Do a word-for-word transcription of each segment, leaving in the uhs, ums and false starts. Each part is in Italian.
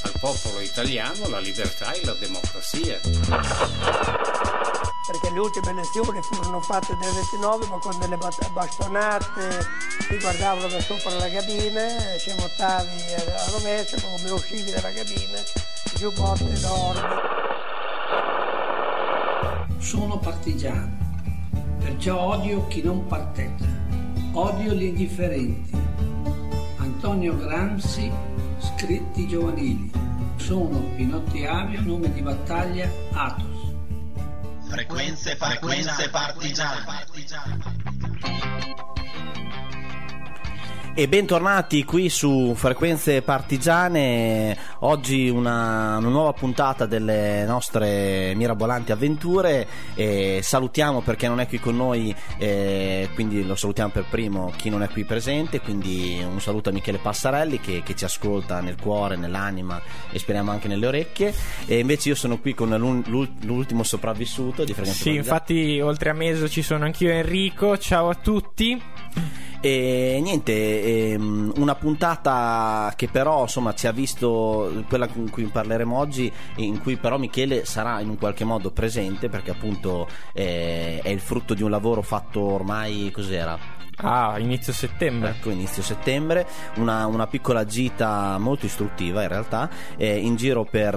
al popolo italiano la libertà e la democrazia. Perché le ultime elezioni furono fatte nel ventinove ma con delle bastonate, ti guardavano da sopra la cabina, ci votavi a rovescio, come uscivi dalla cabina, giù botte d'oro. Sono partigiano. Perciò odio chi non parteggia, odio gli indifferenti. Antonio Gramsci, scritti giovanili. Sono Pinotti Amio, nome di battaglia ATOS. Frequenze, frequenze partigiane. E bentornati qui su Frequenze Partigiane, oggi una, una nuova puntata delle nostre mirabolanti avventure. E salutiamo, perché non è qui con noi, eh, quindi lo salutiamo per primo, chi non è qui presente, quindi un saluto a Michele Passarelli che, che ci ascolta nel cuore, nell'anima e speriamo anche nelle orecchie. E invece io sono qui con l'ultimo sopravvissuto di Frequenze Partigiane. Sì, infatti oltre a mezzo ci sono anch'io, Enrico, ciao a tutti. E niente, ehm, una puntata che però insomma ci ha visto, quella in cui parleremo oggi, in cui però Michele sarà in un qualche modo presente, perché appunto eh, è il frutto di un lavoro fatto ormai, cos'era? Ah, inizio settembre. Ecco, inizio settembre, una, una piccola gita molto istruttiva in realtà, eh, in giro per,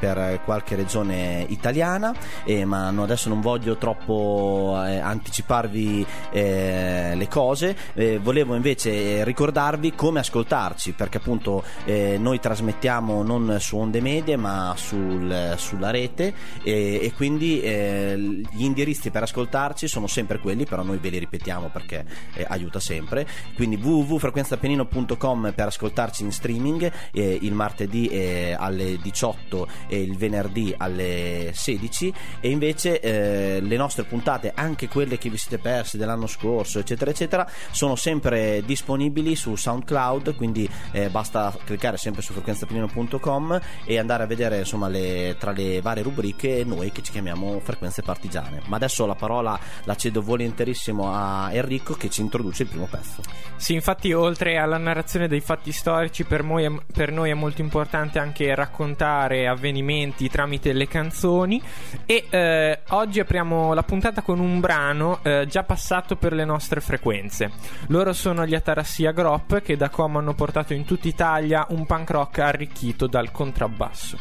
per qualche regione italiana, eh, ma no, adesso non voglio troppo eh, anticiparvi eh, le cose, eh, volevo invece ricordarvi come ascoltarci, perché appunto eh, noi trasmettiamo non su onde medie ma sul, sulla rete, eh, e quindi eh, gli indirizzi per ascoltarci sono sempre quelli, però noi ve li ripetiamo perché Eh, aiuta sempre, quindi w w w punto frequenza penino punto com per ascoltarci in streaming, eh, il martedì eh, alle diciotto e il venerdì alle sedici, e invece eh, le nostre puntate, anche quelle che vi siete persi dell'anno scorso eccetera eccetera, sono sempre disponibili su SoundCloud, quindi eh, basta cliccare sempre su frequenza penino punto com e andare a vedere insomma le, tra le varie rubriche noi che ci chiamiamo Frequenze Partigiane. Ma adesso la parola la cedo volentierissimo a Enrico, che ci introduce il primo pezzo. Sì, infatti oltre alla narrazione dei fatti storici, per noi è, per noi è molto importante anche raccontare avvenimenti tramite le canzoni, e eh, oggi apriamo la puntata con un brano eh, già passato per le nostre frequenze. Loro sono gli Ataraxia Group, che da Como hanno portato in tutta Italia un punk rock arricchito dal contrabbasso.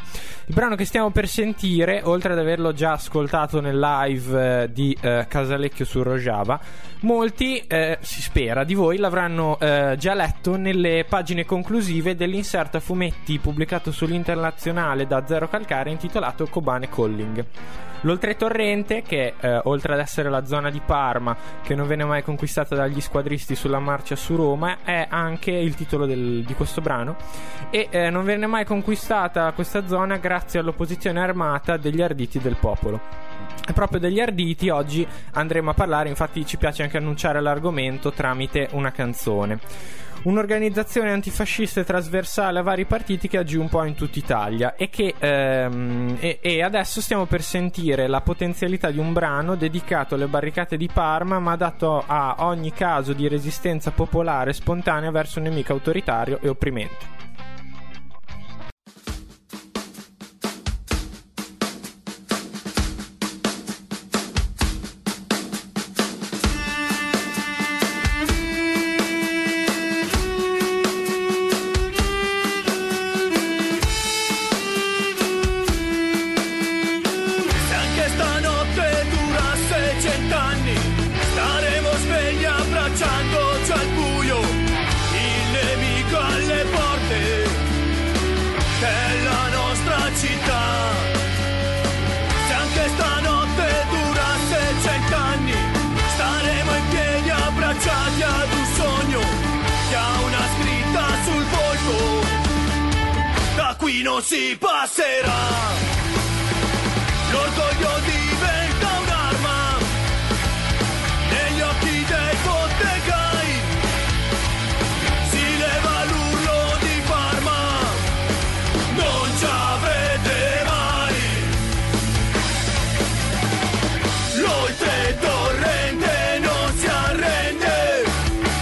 Il brano che stiamo per sentire, oltre ad averlo già ascoltato nel live eh, di eh, Casalecchio su Rojava, molti, eh, si spera, di voi l'avranno eh, già letto nelle pagine conclusive dell'inserto a fumetti pubblicato sull'Internazionale da Zero Calcare, intitolato Kobane Calling. L'Oltretorrente, che eh, oltre ad essere la zona di Parma che non venne mai conquistata dagli squadristi sulla marcia su Roma, è anche il titolo del, di questo brano, e eh, non venne mai conquistata questa zona grazie all'opposizione armata degli Arditi del Popolo. E proprio degli Arditi oggi andremo a parlare, infatti ci piace anche annunciare l'argomento tramite una canzone. Un'organizzazione antifascista e trasversale a vari partiti che agì un po' in tutta Italia, e che ehm, e, e adesso stiamo per sentire la potenzialità di un brano dedicato alle barricate di Parma, ma adatto a ogni caso di resistenza popolare spontanea verso un nemico autoritario e opprimente. Non si passerà. l'orgoglio diventa un'arma negli occhi dei bottegai, si leva l'urlo di Parma, non ci avete mai. L'Oltretorrente non si arrende,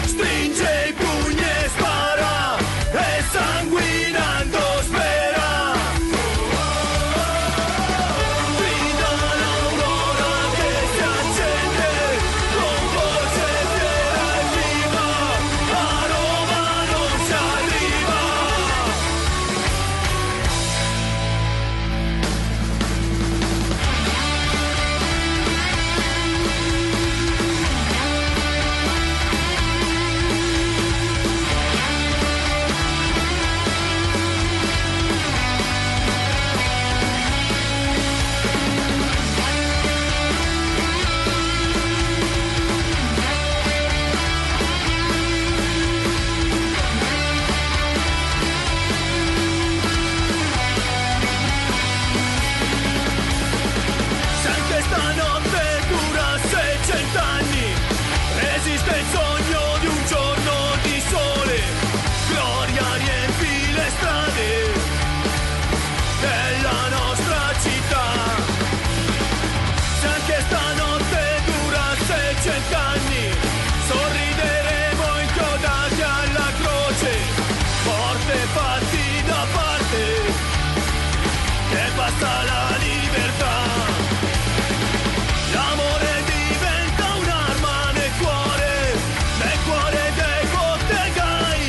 stringe i pugni e spara, e sanguinando spera. Basta la libertà, l'amore diventa un'arma nel cuore, nel cuore dei bottegai,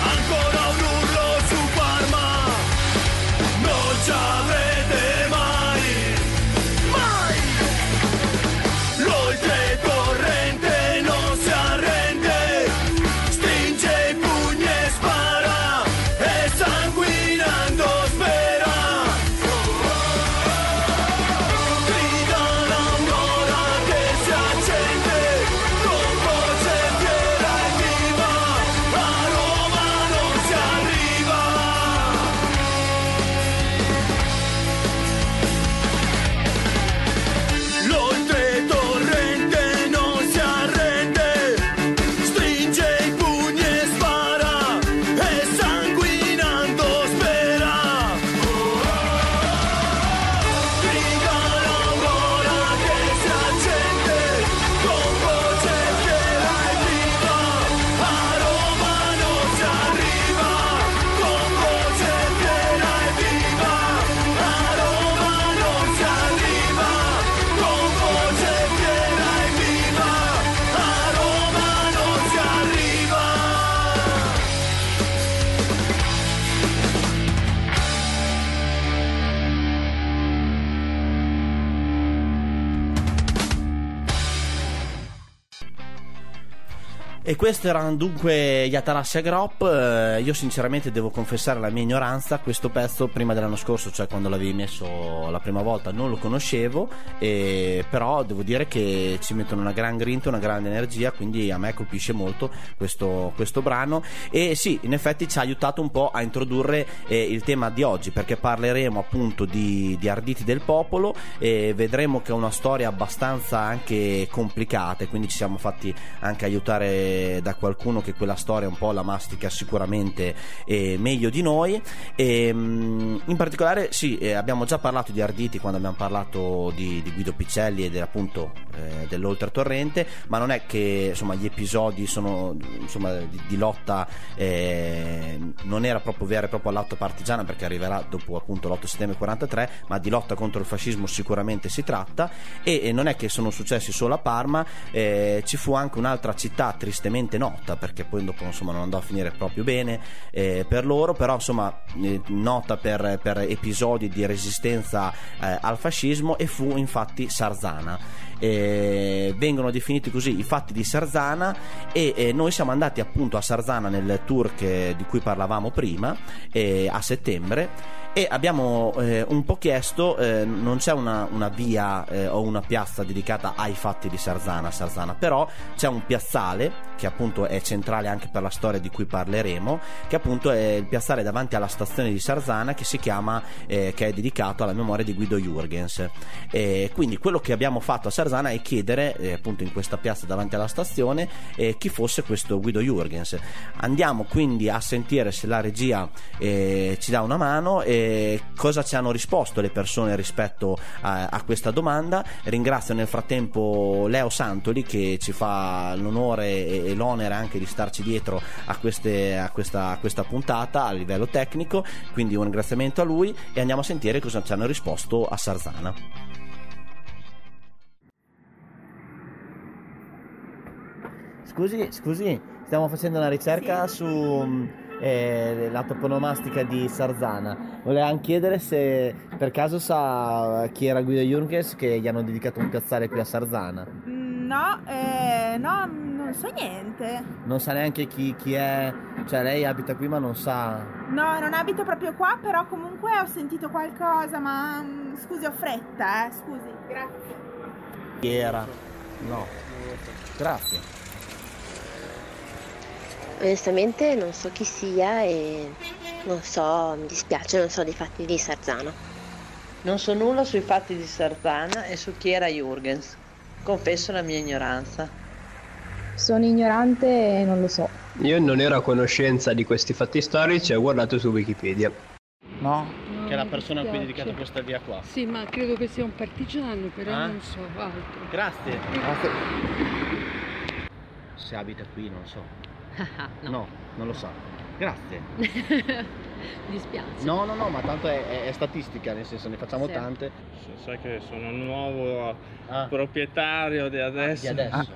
ancora un urlo su Parma, non ci avrete mai, mai. L'Oltretorrente non si arrende, stringe i pugni e spara, e sanguinando spera. E questo erano dunque gli Ataraxia Group. eh, Io sinceramente devo confessare la mia ignoranza. Questo pezzo prima dell'anno scorso, cioè quando l'avevi messo la prima volta, non lo conoscevo, e però devo dire che ci mettono una gran grinta, una grande energia, quindi a me colpisce molto questo, questo brano. E sì, in effetti ci ha aiutato un po' a introdurre eh, il tema di oggi, perché parleremo appunto di, di Arditi del Popolo, e vedremo che è una storia abbastanza anche complicata, e quindi ci siamo fatti anche aiutare da qualcuno che quella storia un po' la mastica sicuramente eh, meglio di noi. E mh, in particolare sì, eh, abbiamo già parlato di Arditi quando abbiamo parlato di, di Guido Picelli ed appunto eh, dell'Oltretorrente, ma non è che insomma gli episodi sono insomma di, di lotta, eh, non era proprio vera e propria lotta partigiana, perché arriverà dopo appunto l'otto settembre quarantatré, ma di lotta contro il fascismo sicuramente si tratta. E, e non è che sono successi solo a Parma, eh, ci fu anche un'altra città tristamente nota, perché poi dopo insomma non andò a finire proprio bene eh, per loro, però insomma eh, nota per, per episodi di resistenza eh, al fascismo, e fu infatti Sarzana. Eh, vengono definiti così i fatti di Sarzana, e eh, noi siamo andati appunto a Sarzana nel tour che, di cui parlavamo prima, eh, a settembre, e abbiamo eh, un po' chiesto, eh, non c'è una, una via eh, o una piazza dedicata ai fatti di Sarzana, Sarzana, però c'è un piazzale che appunto è centrale anche per la storia di cui parleremo, che appunto è il piazzale davanti alla stazione di Sarzana che si chiama, eh, che è dedicato alla memoria di Guido Jurgens. E quindi quello che abbiamo fatto a Sarzana è chiedere eh, appunto in questa piazza davanti alla stazione eh, chi fosse questo Guido Jurgens. Andiamo quindi a sentire se la regia eh, ci dà una mano e cosa ci hanno risposto le persone rispetto a, a questa domanda. Ringrazio nel frattempo Leo Santoli che ci fa l'onore e, e l'onere anche di starci dietro a, queste, a, questa, a questa puntata a livello tecnico, quindi un ringraziamento a lui e andiamo a sentire cosa ci hanno risposto a Sarzana. Scusi, scusi, stiamo facendo una ricerca sì. su eh, la toponomastica di Sarzana. Volevamo chiedere se per caso sa chi era Guido Jurgens che gli hanno dedicato un piazzale qui a Sarzana. No, eh, no, non so niente. Non sa neanche chi, chi è, cioè lei abita qui ma non sa... No, non abito proprio qua, però comunque ho sentito qualcosa, ma scusi, ho fretta, eh, scusi, grazie. Chi era? No, grazie. Onestamente non so chi sia e non so, mi dispiace, non so dei fatti di Sarzana. Non so nulla sui fatti di Sarzana e su chi era Jurgens. Confesso la mia ignoranza. Sono ignorante e non lo so. Io non ero a conoscenza di questi fatti storici e ho guardato su Wikipedia. No? no che è la persona a cui è dedicata questa via qua. Sì, ma credo che sia un partigiano, però ah? non so altro. Grazie. Grazie. Se abita qui non so. No. no, non lo sa. Grazie. Dispiace. No, no, no, ma tanto è, è, è statistica, nel senso ne facciamo sì. tante. Sai che sono un nuovo ah. proprietario di adesso. Ah, di adesso. Ah.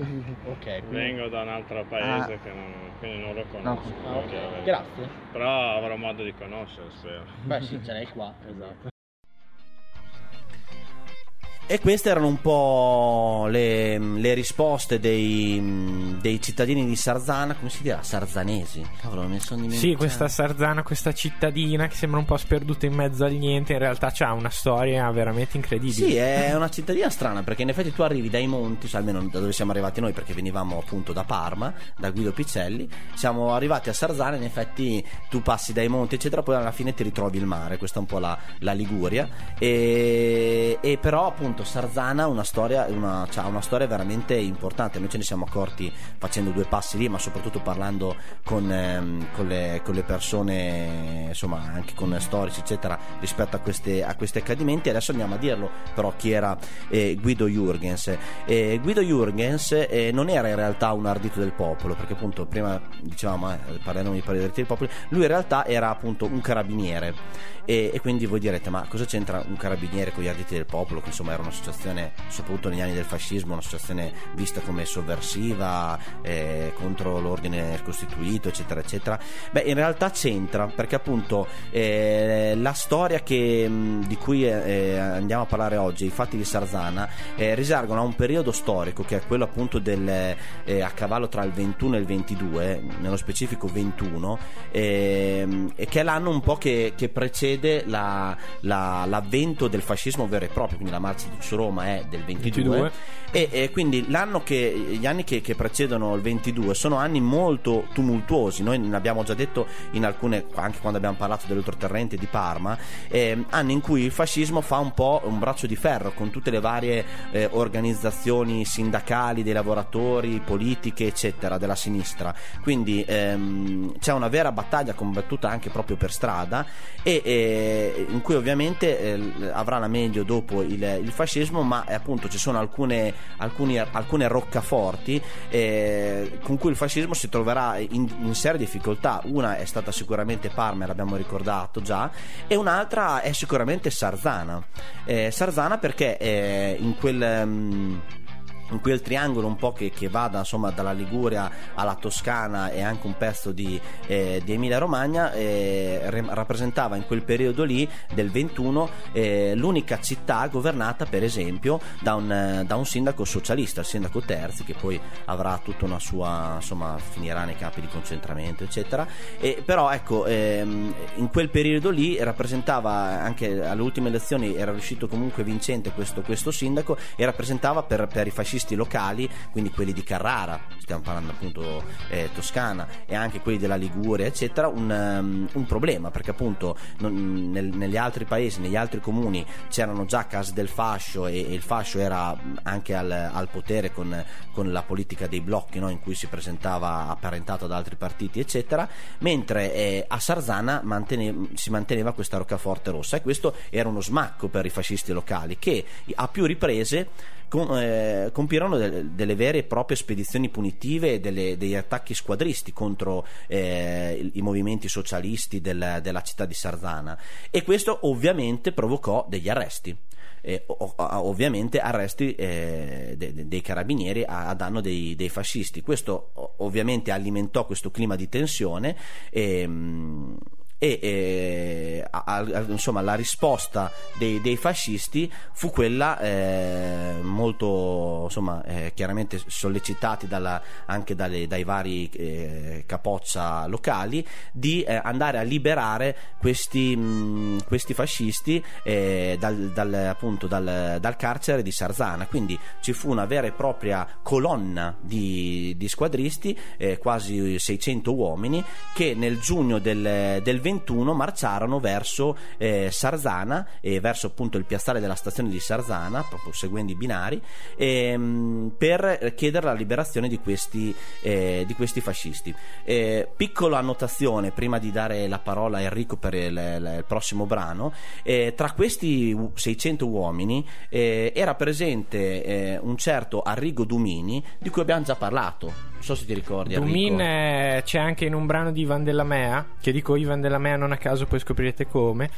Okay, quindi... Vengo da un altro paese ah. che non, quindi non lo conosco. No. Ah, okay. Grazie. Però avrò modo di conoscere, spero. Beh sì, ce l'hai qua, esatto. E queste erano un po' le, le risposte dei, dei cittadini di Sarzana, come si dirà? Sarzanesi. Cavolo, mi sono dimenticato. Sì, questa Sarzana, questa cittadina che sembra un po' sperduta in mezzo al niente, in realtà c'ha una storia veramente incredibile. Sì, è una cittadina strana perché in effetti tu arrivi dai monti, cioè almeno da dove siamo arrivati noi, perché venivamo appunto da Parma, da Guido Picelli, siamo arrivati a Sarzana, in effetti tu passi dai monti eccetera, poi alla fine ti ritrovi il mare, questa è un po' la, la Liguria, e, e però appunto Sarzana ha una storia, una, cioè, una storia veramente importante. Noi ce ne siamo accorti facendo due passi lì, ma soprattutto parlando con, ehm, con, le, con le persone, insomma, anche con storici eccetera, rispetto a, queste, a questi accadimenti. Adesso andiamo a dirlo però chi era eh, Guido Jurgens. eh, Guido Jurgens eh, non era in realtà un ardito del popolo, perché appunto prima dicevamo eh, parliamo di arditi del popolo, lui in realtà era appunto un carabiniere, e, e quindi voi direte ma cosa c'entra un carabiniere con gli arditi del popolo, che insomma era un'associazione soprattutto negli anni del fascismo, un'associazione vista come sovversiva, eh, contro l'ordine costituito eccetera eccetera. Beh, in realtà c'entra, perché appunto eh, la storia che, di cui eh, andiamo a parlare oggi, i fatti di Sarzana, eh, risalgono a un periodo storico che è quello appunto del, eh, a cavallo tra il ventuno e il ventidue, nello specifico ventuno, eh, che è l'anno un po' che, che precede la, la, l'avvento del fascismo vero e proprio, quindi la marcia su Roma è del ventidue, ventidue. E, e quindi l'anno che, gli anni che, che precedono il ventidue sono anni molto tumultuosi. Noi ne abbiamo già detto in alcune, anche quando abbiamo parlato dell'Oltretorrente di Parma, eh, anni in cui il fascismo fa un po' un braccio di ferro con tutte le varie eh, organizzazioni sindacali dei lavoratori, politiche eccetera della sinistra, quindi ehm, c'è una vera battaglia combattuta anche proprio per strada, e eh, in cui ovviamente eh, avrà la meglio dopo il il fascismo, ma appunto ci sono alcune, alcune, alcune roccaforti eh, con cui il fascismo si troverà in, in serie difficoltà. Una è stata sicuramente Parma, l'abbiamo ricordato già, e un'altra è sicuramente Sarzana. Eh, Sarzana perché eh, in quel... Um... in quel triangolo un po' che, che vada insomma dalla Liguria alla Toscana e anche un pezzo di, eh, di Emilia Romagna, eh, re- rappresentava in quel periodo lì del ventuno eh, l'unica città governata per esempio da un, eh, da un sindaco socialista, il sindaco Terzi, che poi avrà tutta una sua, insomma finirà nei campi di concentramento eccetera, e, però ecco ehm, in quel periodo lì rappresentava, anche alle ultime elezioni era riuscito comunque vincente questo, questo sindaco, e rappresentava per, per i fascisti locali, quindi quelli di Carrara, stiamo parlando appunto eh, Toscana, e anche quelli della Liguria eccetera, un, um, un problema, perché appunto non, nel, negli altri paesi, negli altri comuni c'erano già case del fascio, e, e il fascio era anche al, al potere con, con la politica dei blocchi, no? In cui si presentava apparentato ad altri partiti eccetera, mentre eh, a Sarzana mantene, si manteneva questa roccaforte rossa, e questo era uno smacco per i fascisti locali, che a più riprese Com- eh, compirono de- delle vere e proprie spedizioni punitive e delle- degli attacchi squadristi contro eh, i movimenti socialisti del- della città di Sarzana, e questo ovviamente provocò degli arresti. Eh, ov- ovviamente arresti eh, de- de- dei carabinieri a, a danno dei-, dei fascisti. Questo ovviamente alimentò questo clima di tensione, e mh, e eh, a, a, insomma la risposta dei, dei fascisti fu quella eh, molto insomma eh, chiaramente sollecitati dalla, anche dalle, dai vari eh, capoccia locali, di eh, andare a liberare questi, mh, questi fascisti eh, dal, dal, appunto dal, dal carcere di Sarzana. Quindi ci fu una vera e propria colonna di, di squadristi, eh, quasi seicento uomini, che nel giugno del, del ventuno marciarono verso eh, Sarzana, e verso appunto il piazzale della stazione di Sarzana, proprio seguendo i binari, ehm, per chiedere la liberazione di questi, eh, di questi fascisti. Eh, piccola annotazione prima di dare la parola a Enrico per il, il, il prossimo brano: eh, tra questi seicento uomini eh, era presente eh, un certo Amerigo Dumini, di cui abbiamo già parlato, non so se ti ricordi. Dumin eh, c'è anche in un brano di Ivan Della Mea, che dico Ivan Della Mea non a caso, poi scoprirete come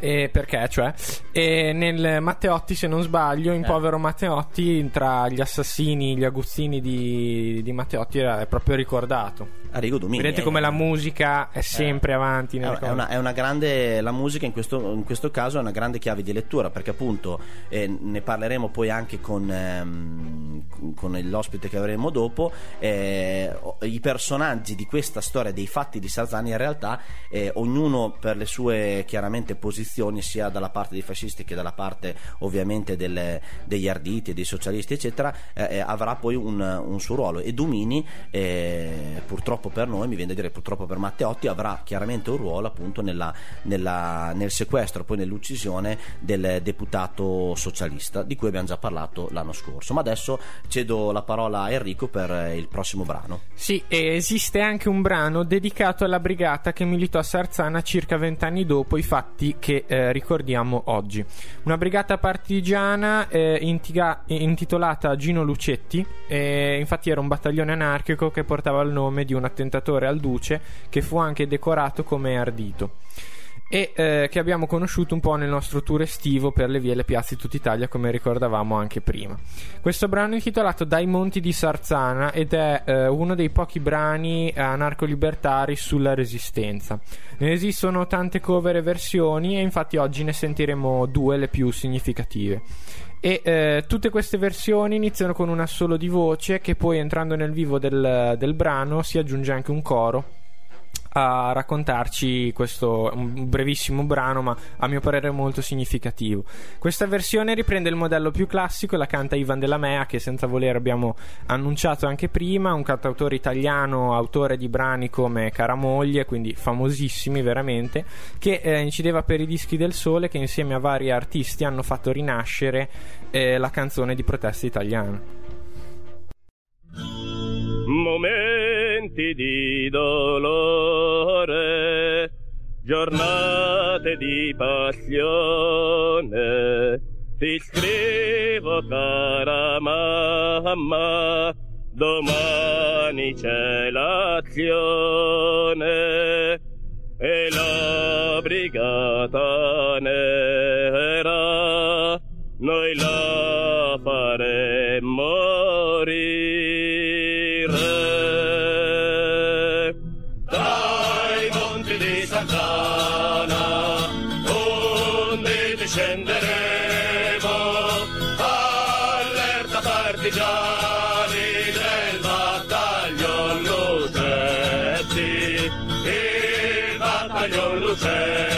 e perché, cioè e nel Matteotti, se non sbaglio, in eh. Povero Matteotti, tra gli assassini, gli aguzzini di, di Matteotti era, è proprio ricordato Arrigo Domini. Vedete come la musica è sempre eh. avanti nel è, una, è una grande, la musica in questo, in questo caso è una grande chiave di lettura, perché appunto eh, ne parleremo poi anche con, ehm, con l'ospite che avremo dopo. Eh, i personaggi di questa storia dei fatti di Sarzana in realtà eh, ognuno per le sue chiaramente posizioni, sia dalla parte dei fascisti che dalla parte ovviamente delle, degli arditi, dei socialisti eccetera, eh, avrà poi un, un suo ruolo, e Dumini eh, purtroppo per noi, mi viene a dire purtroppo per Matteotti, avrà chiaramente un ruolo appunto nella, nella, nel sequestro, poi nell'uccisione del deputato socialista, di cui abbiamo già parlato l'anno scorso. Ma adesso cedo la parola a Enrico per il prossimo brano. Sì, e esiste anche un brano dedicato alla brigata che militò a Sarzana circa vent'anni dopo i fatti che eh, ricordiamo oggi. Una brigata partigiana eh, intiga- intitolata Gino Lucetti, eh, infatti era un battaglione anarchico che portava il nome di un attentatore al duce, che fu anche decorato come ardito, e eh, che abbiamo conosciuto un po' nel nostro tour estivo per le vie e le piazze di tutta Italia, come ricordavamo anche prima. Questo brano è intitolato Dai Monti di Sarzana ed è eh, uno dei pochi brani anarco-libertari sulla resistenza. Ne esistono tante cover e versioni, e infatti oggi ne sentiremo due, le più significative. E eh, tutte queste versioni iniziano con un assolo di voce, che poi, entrando nel vivo del, del brano, si aggiunge anche un coro a raccontarci questo un brevissimo brano, ma a mio parere molto significativo. Questa versione riprende il modello più classico e la canta Ivan Della Mea, che senza volere abbiamo annunciato anche prima, un cantautore italiano, autore di brani come Caramoglie, quindi famosissimi veramente, che eh, incideva per i Dischi del Sole, che insieme a vari artisti hanno fatto rinascere eh, la canzone di protesta italiana. Momenti di dolore, giornate di passione, ti scrivo cara mamma, domani c'è l'azione e la brigata nera noi la faremo morire. Dai monti di Sarzana, onde discenderemo, allerta partigiani del battaglion Lucetti, il battaglion Lucetti.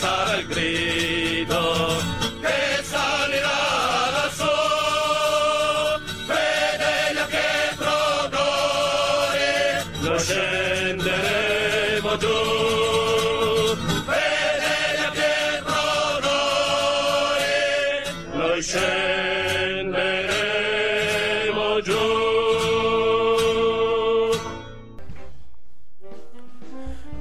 Sarà il grido che salirà da sol, fedeli a Pietro Gori, lo scenderemo giù, fedeli a Pietro Gori, lo scenderemo giù.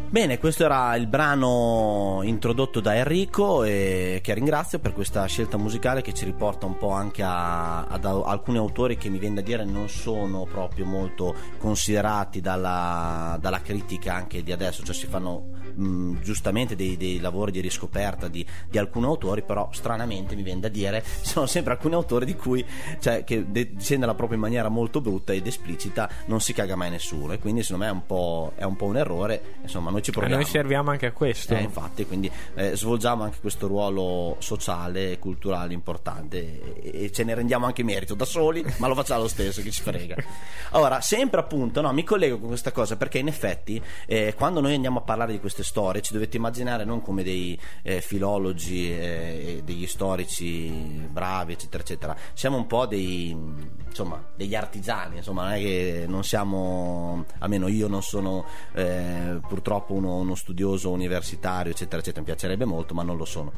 Bene, questo era il brano introdotto da Enrico, e che ringrazio per questa scelta musicale che ci riporta un po' anche a, ad alcuni autori che, mi viene da dire, non sono proprio molto considerati dalla, dalla critica anche di adesso, cioè si fanno mh, giustamente dei, dei lavori di riscoperta di, di alcuni autori, però stranamente, mi viene da dire, ci sono sempre alcuni autori di cui, cioè, che de- dicendo la propria in maniera molto brutta ed esplicita, non si caga mai nessuno, e quindi secondo me è un po', è un, po' un errore, insomma noi ci proviamo. E noi serviamo anche a questo. Eh, infatti, quindi eh, svolgiamo anche questo ruolo sociale e culturale importante, e, e ce ne rendiamo anche merito da soli, ma lo facciamo lo stesso, che ci frega. Allora, sempre appunto, no, mi collego con questa cosa perché in effetti eh, quando noi andiamo a parlare di queste storie ci dovete immaginare non come dei eh, filologi, eh, degli storici bravi eccetera eccetera, siamo un po' dei, insomma, degli artigiani, insomma, non è che non siamo, almeno io non sono eh, purtroppo uno, uno studioso universitario eccetera eccetera, mi piacerebbe molto ma non lo sono,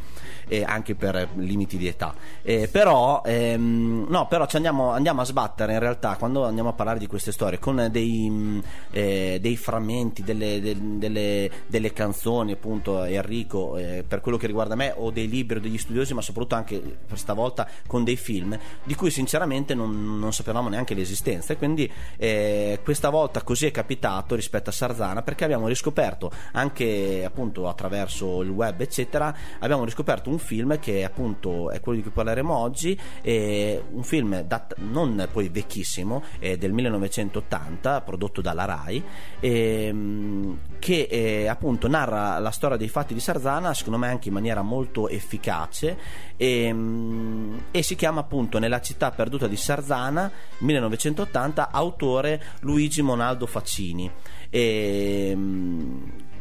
e anche per limiti di età, e però ehm, no però ci andiamo, andiamo a sbattere in realtà quando andiamo a parlare di queste storie con dei, eh, dei frammenti delle, de, delle, delle canzoni, appunto Enrico eh, per quello che riguarda me, o dei libri o degli studiosi, ma soprattutto anche per stavolta con dei film di cui sinceramente non, non sapevamo neanche l'esistenza, e quindi eh, questa volta così è capitato rispetto a Sarzana, perché abbiamo riscoperto anche appunto attraverso il web eccetera, abbiamo riscoperto un film che appunto è quello di cui parleremo oggi, eh, un film dat- non poi vecchissimo, eh, del millenovecentottanta, prodotto dalla Rai, eh, che eh, appunto narra la storia dei fatti di Sarzana, secondo me anche in maniera molto efficace, eh, e si chiama appunto Nella città perduta di Sarzana millenovecentottanta, autore Luigi Monaldo Faccini. eh,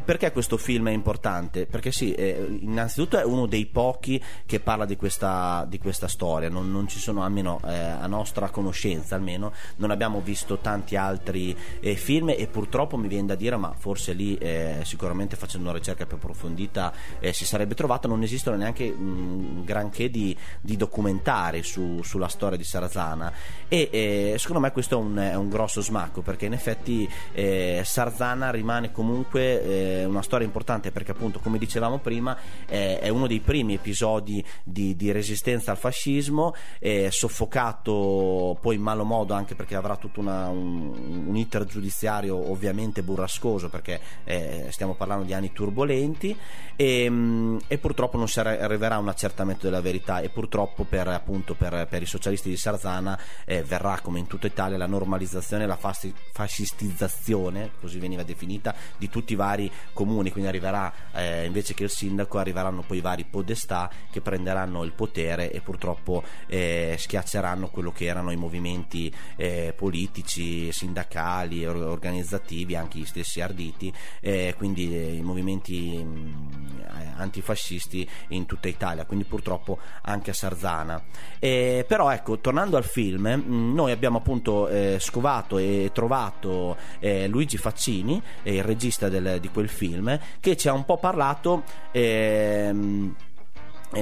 Perché questo film è importante? Perché sì, eh, innanzitutto è uno dei pochi che parla di questa, di questa storia, non, non ci sono, almeno eh, a nostra conoscenza almeno, non abbiamo visto tanti altri eh, film, e purtroppo mi viene da dire, ma forse lì eh, sicuramente facendo una ricerca più approfondita eh, si sarebbe trovata, non esistono neanche mh, granché di, di documentari su, sulla storia di Sarzana, e eh, secondo me questo è un, è un grosso smacco, perché in effetti eh, Sarzana rimane comunque... Eh, una storia importante, perché appunto come dicevamo prima eh, è uno dei primi episodi di, di resistenza al fascismo, eh, soffocato poi in malo modo, anche perché avrà tutto una, un, un iter giudiziario ovviamente burrascoso, perché eh, stiamo parlando di anni turbolenti, e, e purtroppo non si arriverà a un accertamento della verità, e purtroppo per, appunto, per, per i socialisti di Sarzana eh, verrà come in tutta Italia la normalizzazione e la fas- fascistizzazione, così veniva definita, di tutti i vari comuni, quindi arriverà eh, invece che il sindaco arriveranno poi i vari podestà che prenderanno il potere e purtroppo eh, schiacceranno quello che erano i movimenti eh, politici, sindacali, or- organizzativi, anche gli stessi arditi, eh, quindi eh, i movimenti mh, antifascisti in tutta Italia, quindi purtroppo anche a Sarzana. E però ecco, tornando al film, noi abbiamo appunto eh, scovato e trovato eh, Luigi Faccini, eh, il regista del, di quel film, che ci ha un po' parlato ehm,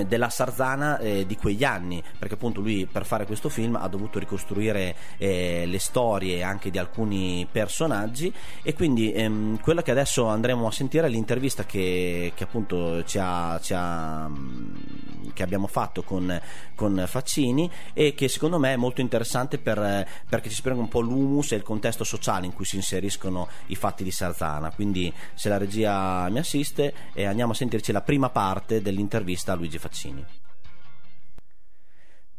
della Sarzana eh, di quegli anni, perché appunto lui per fare questo film ha dovuto ricostruire eh, le storie anche di alcuni personaggi, e quindi ehm, quella che adesso andremo a sentire è l'intervista che, che appunto ci ha, ci ha, che abbiamo fatto con, con Faccini, e che secondo me è molto interessante per, perché ci spiega un po' l'humus e il contesto sociale in cui si inseriscono i fatti di Sarzana. Quindi, se la regia mi assiste, eh, andiamo a sentirci la prima parte dell'intervista a Luigi Faccini.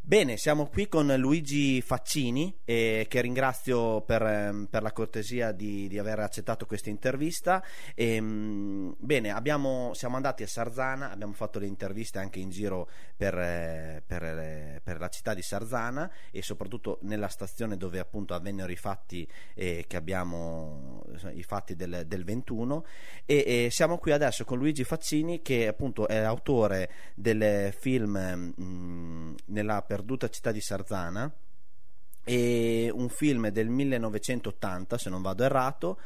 Bene, siamo qui con Luigi Faccini, eh, che ringrazio per, per la cortesia di, di aver accettato questa intervista. E, bene, abbiamo, siamo andati a Sarzana, abbiamo fatto le interviste anche in giro per, per, per la città di Sarzana e soprattutto nella stazione dove appunto avvennero i fatti eh, che abbiamo, i fatti del, del ventuno, e, e siamo qui adesso con Luigi Faccini, che appunto è autore del film mh, Nella perduta città di Sarzana, e un film del millenovecentottanta, se non vado errato,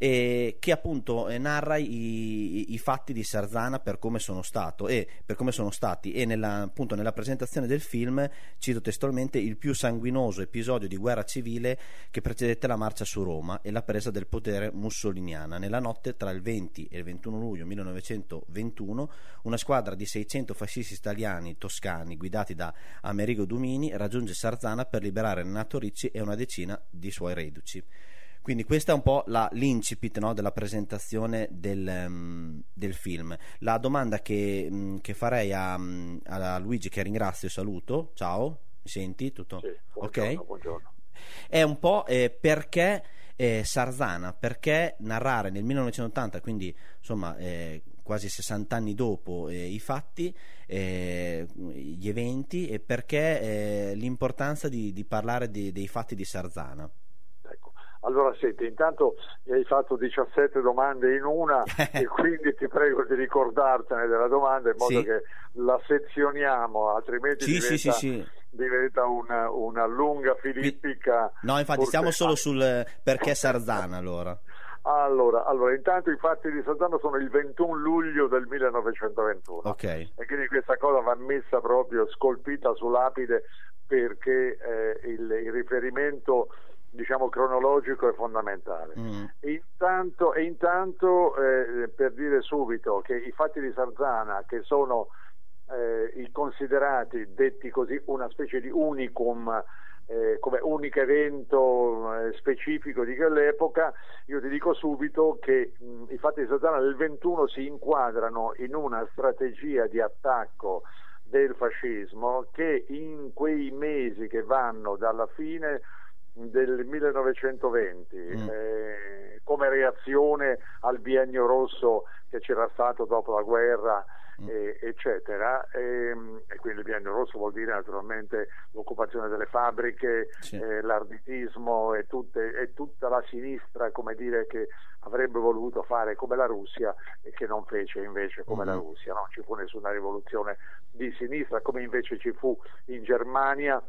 e che appunto narra i, i fatti di Sarzana per come sono stato e per come sono stati, e nella, appunto nella presentazione del film cito testualmente: il più sanguinoso episodio di guerra civile che precedette la marcia su Roma e la presa del potere mussoliniana. Nella notte tra il venti e il ventuno luglio millenovecentoventuno una squadra di seicento fascisti italiani toscani guidati da Amerigo Dumini raggiunge Sarzana per liberare Renato Ricci e una decina di suoi reduci. Quindi questa è un po' la, l'incipit, no, della presentazione del, um, del film. La domanda che, um, che farei a, a Luigi, che ringrazio e saluto, ciao, mi senti? Tutto? Sì, buongiorno, okay. Buongiorno. È un po' eh, perché eh, Sarzana, perché narrare nel millenovecentottanta, quindi insomma eh, quasi sessanta anni dopo eh, i fatti, eh, gli eventi, e perché eh, l'importanza di, di parlare di, dei fatti di Sarzana. Allora senti, intanto mi hai fatto diciassette domande in una e quindi ti prego di ricordartene della domanda in modo sì. che la sezioniamo, altrimenti sì, diventa, sì, sì, sì. diventa una, una lunga filippica. No, infatti stiamo solo sul perché Sarzana allora. Allora, allora, intanto i fatti di Sarzana sono il ventuno luglio del millenovecentoventuno, okay. E quindi questa cosa va messa proprio scolpita sull'apide, perché eh, il, il riferimento, diciamo, cronologico è fondamentale. Mm. Intanto, e intanto eh, per dire subito che i fatti di Sarzana, che sono eh, considerati, detti così, una specie di unicum, eh, come unico evento eh, specifico di quell'epoca, io ti dico subito che mh, i fatti di Sarzana del ventuno si inquadrano in una strategia di attacco del fascismo che in quei mesi che vanno dalla fine del millenovecentoventi, mm. eh, come reazione al biennio rosso che c'era stato dopo la guerra, mm. eh, eccetera, e, e quindi il biennio rosso vuol dire naturalmente l'occupazione delle fabbriche, sì. eh, l'arditismo e, tutte, e tutta la sinistra, come dire, che avrebbe voluto fare come la Russia e che non fece invece come mm. la Russia. Non ci fu nessuna rivoluzione di sinistra, come invece ci fu in Germania,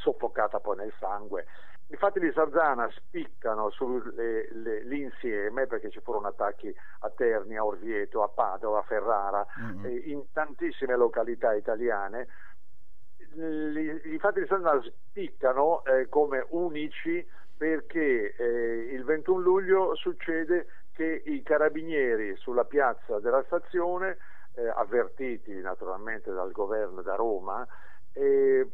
soffocata poi nel sangue. I fatti di Sarzana spiccano sull'insieme, perché ci furono attacchi a Terni, a Orvieto, a Padova, a Ferrara, mm-hmm. eh, in tantissime località italiane. I fatti di Sarzana spiccano eh, come unici perché eh, il ventuno luglio succede che i carabinieri sulla piazza della stazione, eh, avvertiti naturalmente dal governo, da Roma, e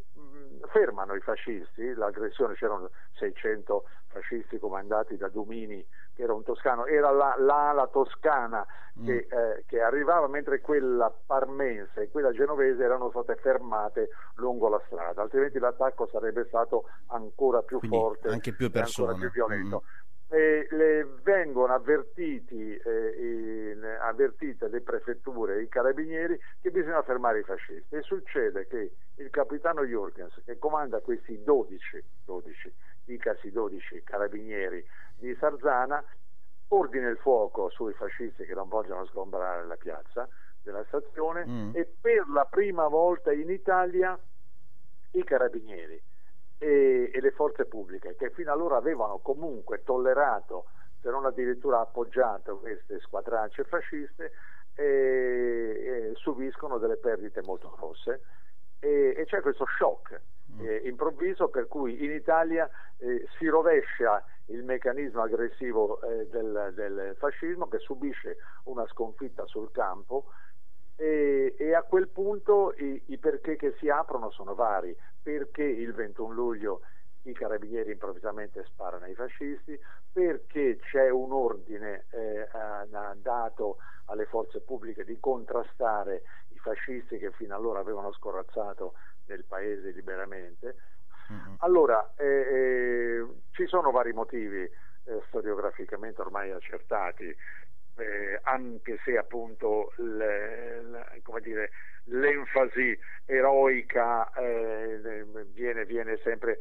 fermano i fascisti, l'aggressione. C'erano seicento fascisti comandati da Dumini, che era un toscano, era la, l'ala toscana mm. che, eh, che arrivava, mentre quella parmense e quella genovese erano state fermate lungo la strada, altrimenti l'attacco sarebbe stato ancora più Quindi forte, anche più persone, ancora più violento. Mm. E le vengono avvertiti, eh, in, avvertite le prefetture, i carabinieri, che bisogna fermare i fascisti, e succede che il capitano Jurgens, che comanda questi dodici, dodici, dicasi dodici carabinieri di Sarzana, ordina il fuoco sui fascisti che non vogliono sgombrare la piazza, della stazione, mm. e per la prima volta in Italia i carabinieri e, e le forze pubbliche, che fino allora avevano comunque tollerato, se non addirittura appoggiato, queste squadracce fasciste, e, e subiscono delle perdite molto grosse, e, e c'è questo shock eh, improvviso, per cui in Italia eh, si rovescia il meccanismo aggressivo eh, del, del fascismo, che subisce una sconfitta sul campo, e, e a quel punto i, i perché che si aprono sono vari. Perché il ventuno luglio i carabinieri improvvisamente sparano ai fascisti? Perché c'è un ordine eh, dato alle forze pubbliche di contrastare i fascisti che fino allora avevano scorazzato nel paese liberamente. Mm-hmm. Allora eh, eh, ci sono vari motivi eh, storiograficamente ormai accertati, eh, anche se appunto le, le, come dire, l'enfasi eroica eh, viene, viene sempre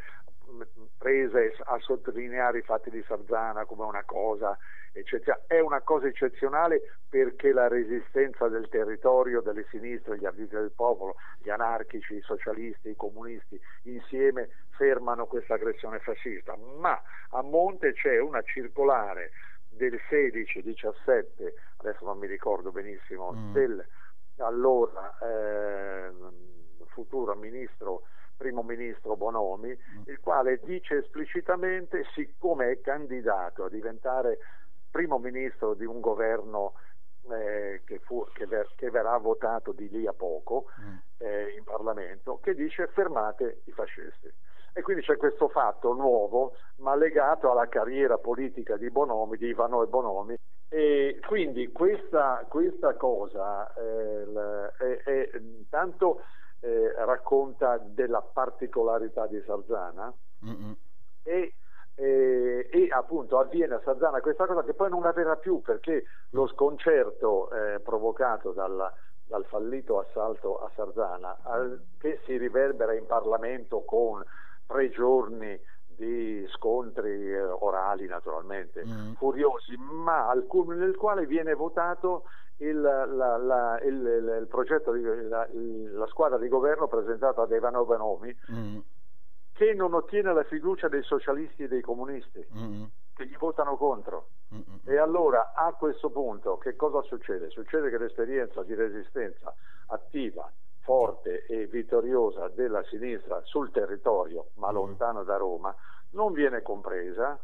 presa a sottolineare i fatti di Sarzana come una cosa eccezionale. È una cosa eccezionale perché la resistenza del territorio, delle sinistre, gli Arditi del Popolo, gli anarchici, i socialisti, i comunisti insieme fermano questa aggressione fascista, ma a monte c'è una circolare del sedici diciassette, adesso non mi ricordo benissimo, mm. del allora eh, futuro ministro primo ministro Bonomi, il quale dice esplicitamente, siccome è candidato a diventare primo ministro di un governo eh, che, fu, che, ver, che verrà votato di lì a poco eh, in Parlamento, che dice fermate i fascisti. E quindi c'è questo fatto nuovo, ma legato alla carriera politica di Bonomi, di Ivanoe Bonomi. E quindi questa, questa cosa eh, l, è, è tanto Eh, racconta della particolarità di Sarzana, mm-hmm. e, e, e appunto avviene a Sarzana questa cosa che poi non avverrà più, perché lo sconcerto eh, provocato dalla, dal fallito assalto a Sarzana, al, che si riverbera in Parlamento con tre giorni di scontri eh, orali naturalmente, mm-hmm. furiosi, ma al culmine del quale viene votato Il, la, la, il, il, il progetto di, la, la squadra di governo presentata da Ivanoe Bonomi, mm. che non ottiene la fiducia dei socialisti e dei comunisti, mm. che gli votano contro. Mm. E allora a questo punto che cosa succede? Succede che l'esperienza di resistenza attiva, forte e vittoriosa della sinistra sul territorio, ma mm. lontano da Roma, non viene compresa,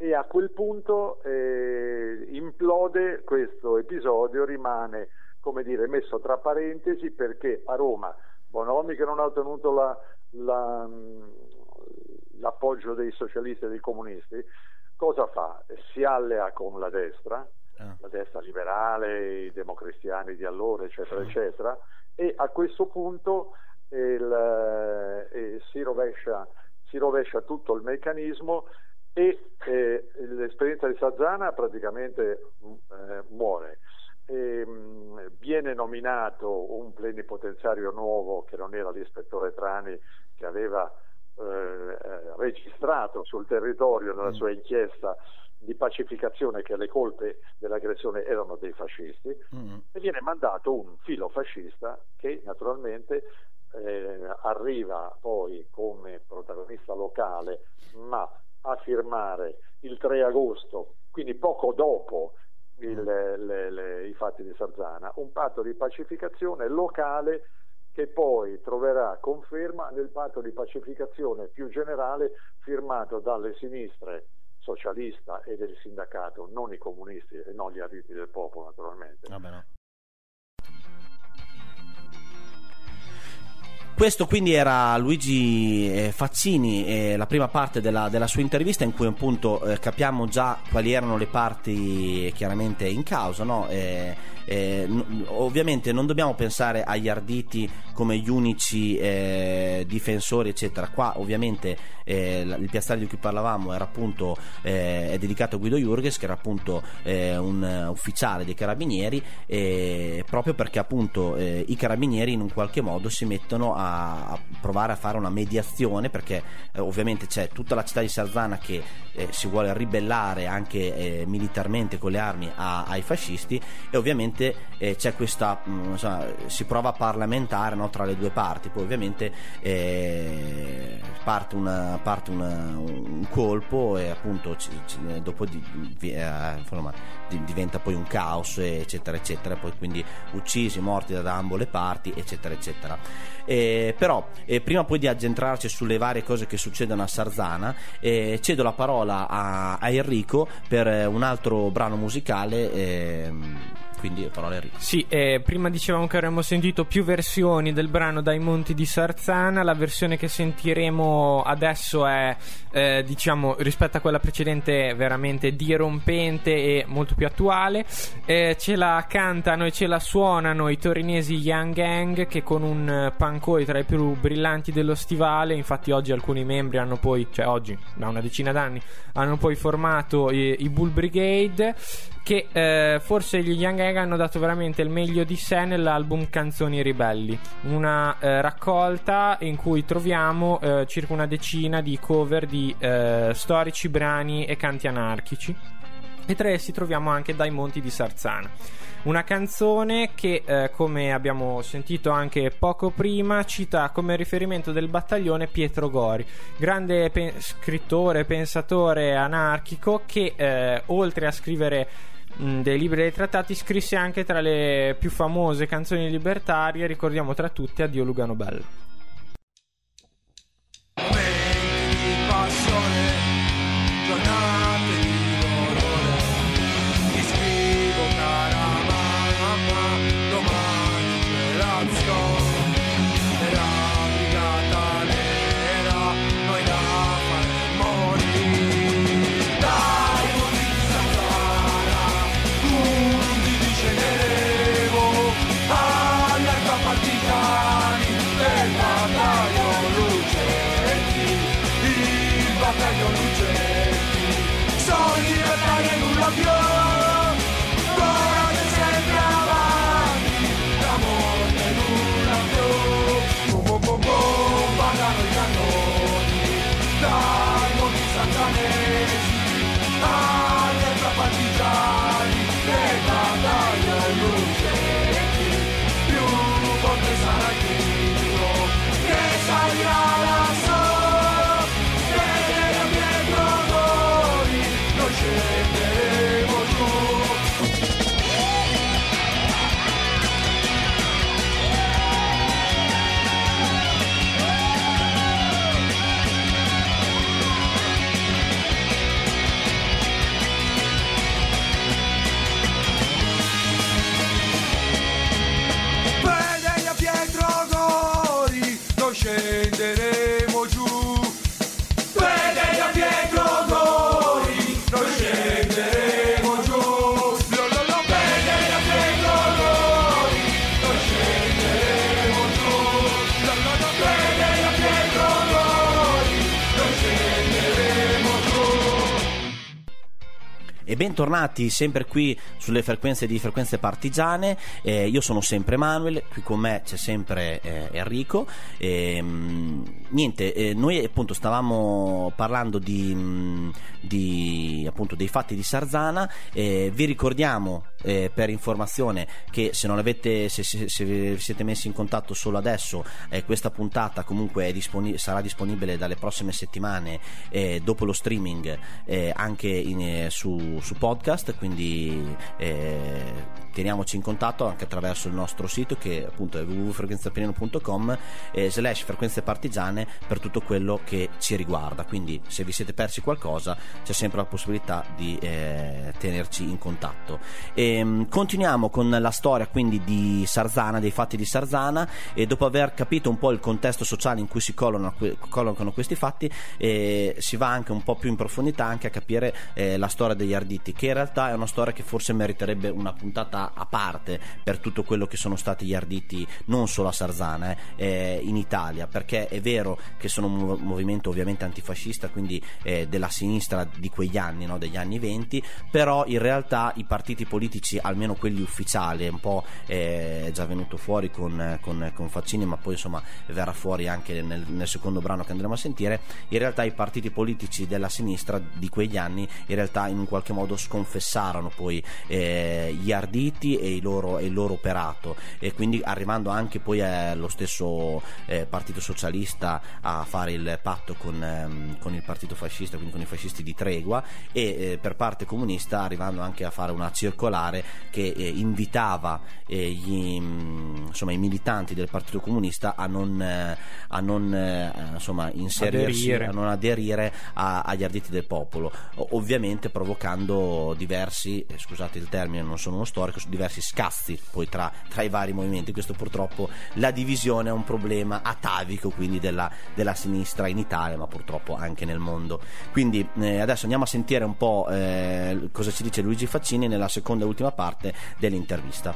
e a quel punto eh, implode questo episodio, rimane, come dire, messo tra parentesi, perché a Roma Bonomi, che non ha ottenuto la, la, l'appoggio dei socialisti e dei comunisti, cosa fa? Si allea con la destra, eh. la destra liberale, i democristiani di allora, eccetera, sì. eccetera, e a questo punto il, eh, si rovescia, si rovescia tutto il meccanismo, e eh, l'esperienza di Sarzana praticamente eh, muore. E, mh, viene nominato un plenipotenziario nuovo, che non era l'ispettore Trani, che aveva eh, registrato sul territorio nella sua inchiesta di pacificazione che le colpe dell'aggressione erano dei fascisti, mm-hmm. e viene mandato un filo fascista che naturalmente eh, arriva poi come protagonista locale, ma a firmare il tre agosto, quindi poco dopo il, mm. le, le, i fatti di Sarzana, un patto di pacificazione locale che poi troverà conferma nel patto di pacificazione più generale firmato dalle sinistre socialista e del sindacato, non i comunisti e non gli Arditi del Popolo naturalmente. Vabbè, no. Questo quindi era Luigi Faccini, eh, la prima parte della, della sua intervista, in cui appunto eh, capiamo già quali erano le parti chiaramente in causa, no? Eh, eh, n- ovviamente non dobbiamo pensare agli Arditi come gli unici eh, difensori eccetera, qua ovviamente eh, il piastrello di cui parlavamo era appunto eh, è dedicato a Guido Jurgens, che era appunto eh, un ufficiale dei carabinieri, eh, proprio perché appunto eh, i carabinieri in un qualche modo si mettono a a, a provare a fare una mediazione, perché eh, ovviamente c'è tutta la città di Sarzana che eh, si vuole ribellare anche eh, militarmente con le armi a, ai fascisti, e ovviamente eh, c'è questa mh, insomma, si prova a parlamentare, no, tra le due parti. Poi ovviamente eh, parte, una, parte una, un colpo e appunto c- c- dopo di, vi, eh, insomma, di, diventa poi un caos, eccetera eccetera, poi quindi uccisi, morti da ambo le parti, eccetera eccetera. Eh, però eh, prima poi di addentrarci sulle varie cose che succedono a Sarzana, eh, cedo la parola a, a Enrico per eh, un altro brano musicale, eh, quindi parola a Enrico. Sì, eh, prima dicevamo che avremmo sentito più versioni del brano Dai Monti di Sarzana. La versione che sentiremo adesso è eh, diciamo, rispetto a quella precedente, veramente dirompente e molto più attuale. Eh, ce la cantano e ce la suonano i torinesi Young Gang, che con un pancoi tra i più brillanti dello stivale, infatti oggi alcuni membri hanno poi, cioè oggi da una decina d'anni, hanno poi formato i, i Bull Brigade, che eh, forse gli Young Gang hanno dato veramente il meglio di sé nell'album Canzoni Ribelli, una eh, raccolta in cui troviamo eh, circa una decina di cover di eh, storici brani e canti anarchici, e tra essi troviamo anche Dai Monti di Sarzana, una canzone che eh, come abbiamo sentito anche poco prima cita come riferimento del battaglione Pietro Gori, grande pe- scrittore, pensatore anarchico che eh, oltre a scrivere mh, dei libri e dei trattati, scrisse anche tra le più famose canzoni libertarie, ricordiamo tra tutte Addio Lugano Bello. E bentornati sempre qui sulle frequenze di Frequenze Partigiane. Eh, io sono sempre Manuel, qui con me c'è sempre eh, Enrico. E, mh, niente, eh, noi appunto stavamo parlando di, mh, di appunto dei fatti di Sarzana. Eh, vi ricordiamo eh, per informazione che se non avete, se, se, se vi siete messi in contatto solo adesso, eh, questa puntata comunque è disponi- sarà disponibile dalle prossime settimane eh, dopo lo streaming eh, anche in, eh, su su podcast, quindi eh, teniamoci in contatto anche attraverso il nostro sito, che appunto è w w w punto frequenza pieno punto com eh, slash frequenze partigiane, per tutto quello che ci riguarda. Quindi se vi siete persi qualcosa c'è sempre la possibilità di eh, tenerci in contatto. E, continuiamo con la storia quindi di Sarzana, dei fatti di Sarzana, e dopo aver capito un po' il contesto sociale in cui si collocano, collocano questi fatti, eh, si va anche un po' più in profondità anche a capire eh, la storia degli Arditi, che in realtà è una storia che forse meriterebbe una puntata realtà a parte per tutto quello che sono stati gli Arditi, non solo a Sarzana, eh, in Italia, perché è vero che sono un movimento ovviamente antifascista, quindi eh, della sinistra di quegli anni, no? Degli anni venti, però in realtà i partiti politici, almeno quelli ufficiali, un po' eh, è già venuto fuori con, con, con Faccini, ma poi insomma verrà fuori anche nel, nel secondo brano che andremo a sentire, in realtà i partiti politici della sinistra di quegli anni in realtà in un qualche modo sconfessarono poi eh, gli Arditi e il loro, e il loro operato, e quindi arrivando anche poi allo stesso eh, Partito Socialista a fare il patto con, ehm, con il Partito Fascista, quindi con i fascisti di Tregua, e eh, per parte comunista arrivando anche a fare una circolare che eh, invitava eh, gli, mh, insomma, i militanti del Partito Comunista a non, eh, a non eh, insomma, inserirsi, aderire. a non aderire a, agli Arditi del Popolo, ovviamente provocando diversi, eh, scusate il termine, non sono uno storico, diversi scazzi poi tra, tra i vari movimenti. Questo purtroppo, la divisione è un problema atavico quindi della, della sinistra in Italia, ma purtroppo anche nel mondo. Quindi eh, adesso andiamo a sentire un po' eh, cosa ci dice Luigi Faccini nella seconda e ultima parte dell'intervista.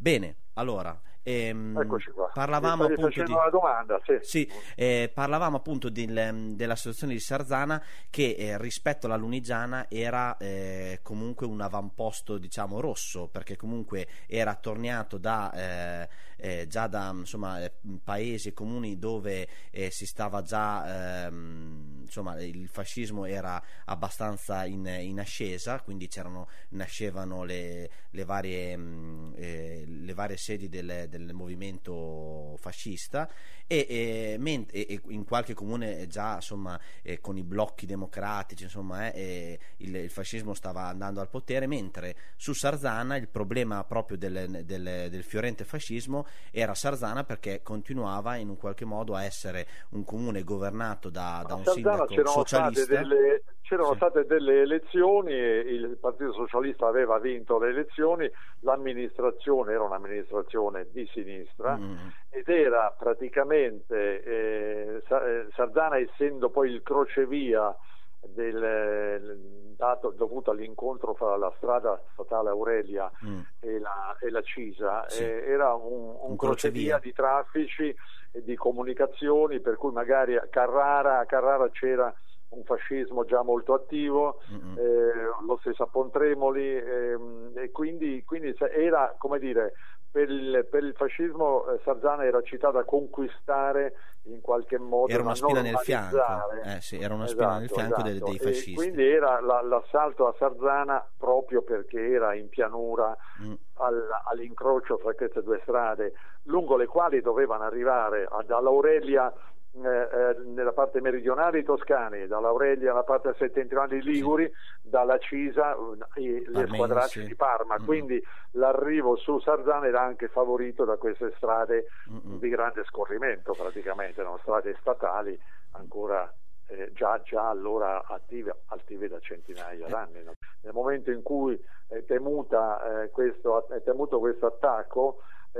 Bene, allora ehm, eccoci qua. Parlavamo appunto di una domanda, sì. Sì, eh, parlavamo appunto di, della situazione di Sarzana che eh, rispetto alla Lunigiana era eh, comunque un avamposto, diciamo, rosso, perché comunque era attorniato da eh, eh, già da insomma eh, paesi e comuni dove eh, si stava già eh, insomma il fascismo era abbastanza in, in ascesa, quindi c'erano, nascevano le, le varie mh, eh, le varie sedi delle, delle del movimento fascista, e, e, e in qualche comune già insomma eh, con i blocchi democratici insomma eh, il, il fascismo stava andando al potere, mentre su Sarzana il problema proprio del, del, del fiorente fascismo era Sarzana, perché continuava in un qualche modo a essere un comune governato da, da un Sarzana sindaco socialista. State delle, c'erano sì. state delle elezioni, il Partito Socialista aveva vinto le elezioni, l'amministrazione era un'amministrazione di sinistra mm. ed era praticamente eh, Sarzana, essendo poi il crocevia del, dato, dovuto all'incontro fra la strada statale Aurelia mm. e, la, e la Cisa, sì. eh, era un, un, un crocevia, crocevia di traffici e di comunicazioni, per cui magari a Carrara, a Carrara c'era un fascismo già molto attivo, mm-hmm. eh, lo stesso a Pontremoli, ehm, e quindi, quindi era, come dire, per il, per il fascismo eh, Sarzana era citata a conquistare in qualche modo, era una spina nel fianco, eh, sì, era una esatto, spina nel fianco esatto. dei, dei fascisti, e quindi era la, l'assalto a Sarzana proprio perché era in pianura mm. al, all'incrocio fra queste due strade lungo le quali dovevano arrivare dall'Aurelia nella parte meridionale i toscani, dall'Aurelia alla parte settentrionale i liguri, sì. dalla Cisa i, le squadracce sì. di Parma, mm-hmm. quindi l'arrivo su Sarzana era anche favorito da queste strade mm-hmm. di grande scorrimento, praticamente erano strade statali ancora eh, già, già allora attive, attive da centinaia eh. d'anni, no? Nel momento in cui è, temuta, eh, questo, è temuto questo attacco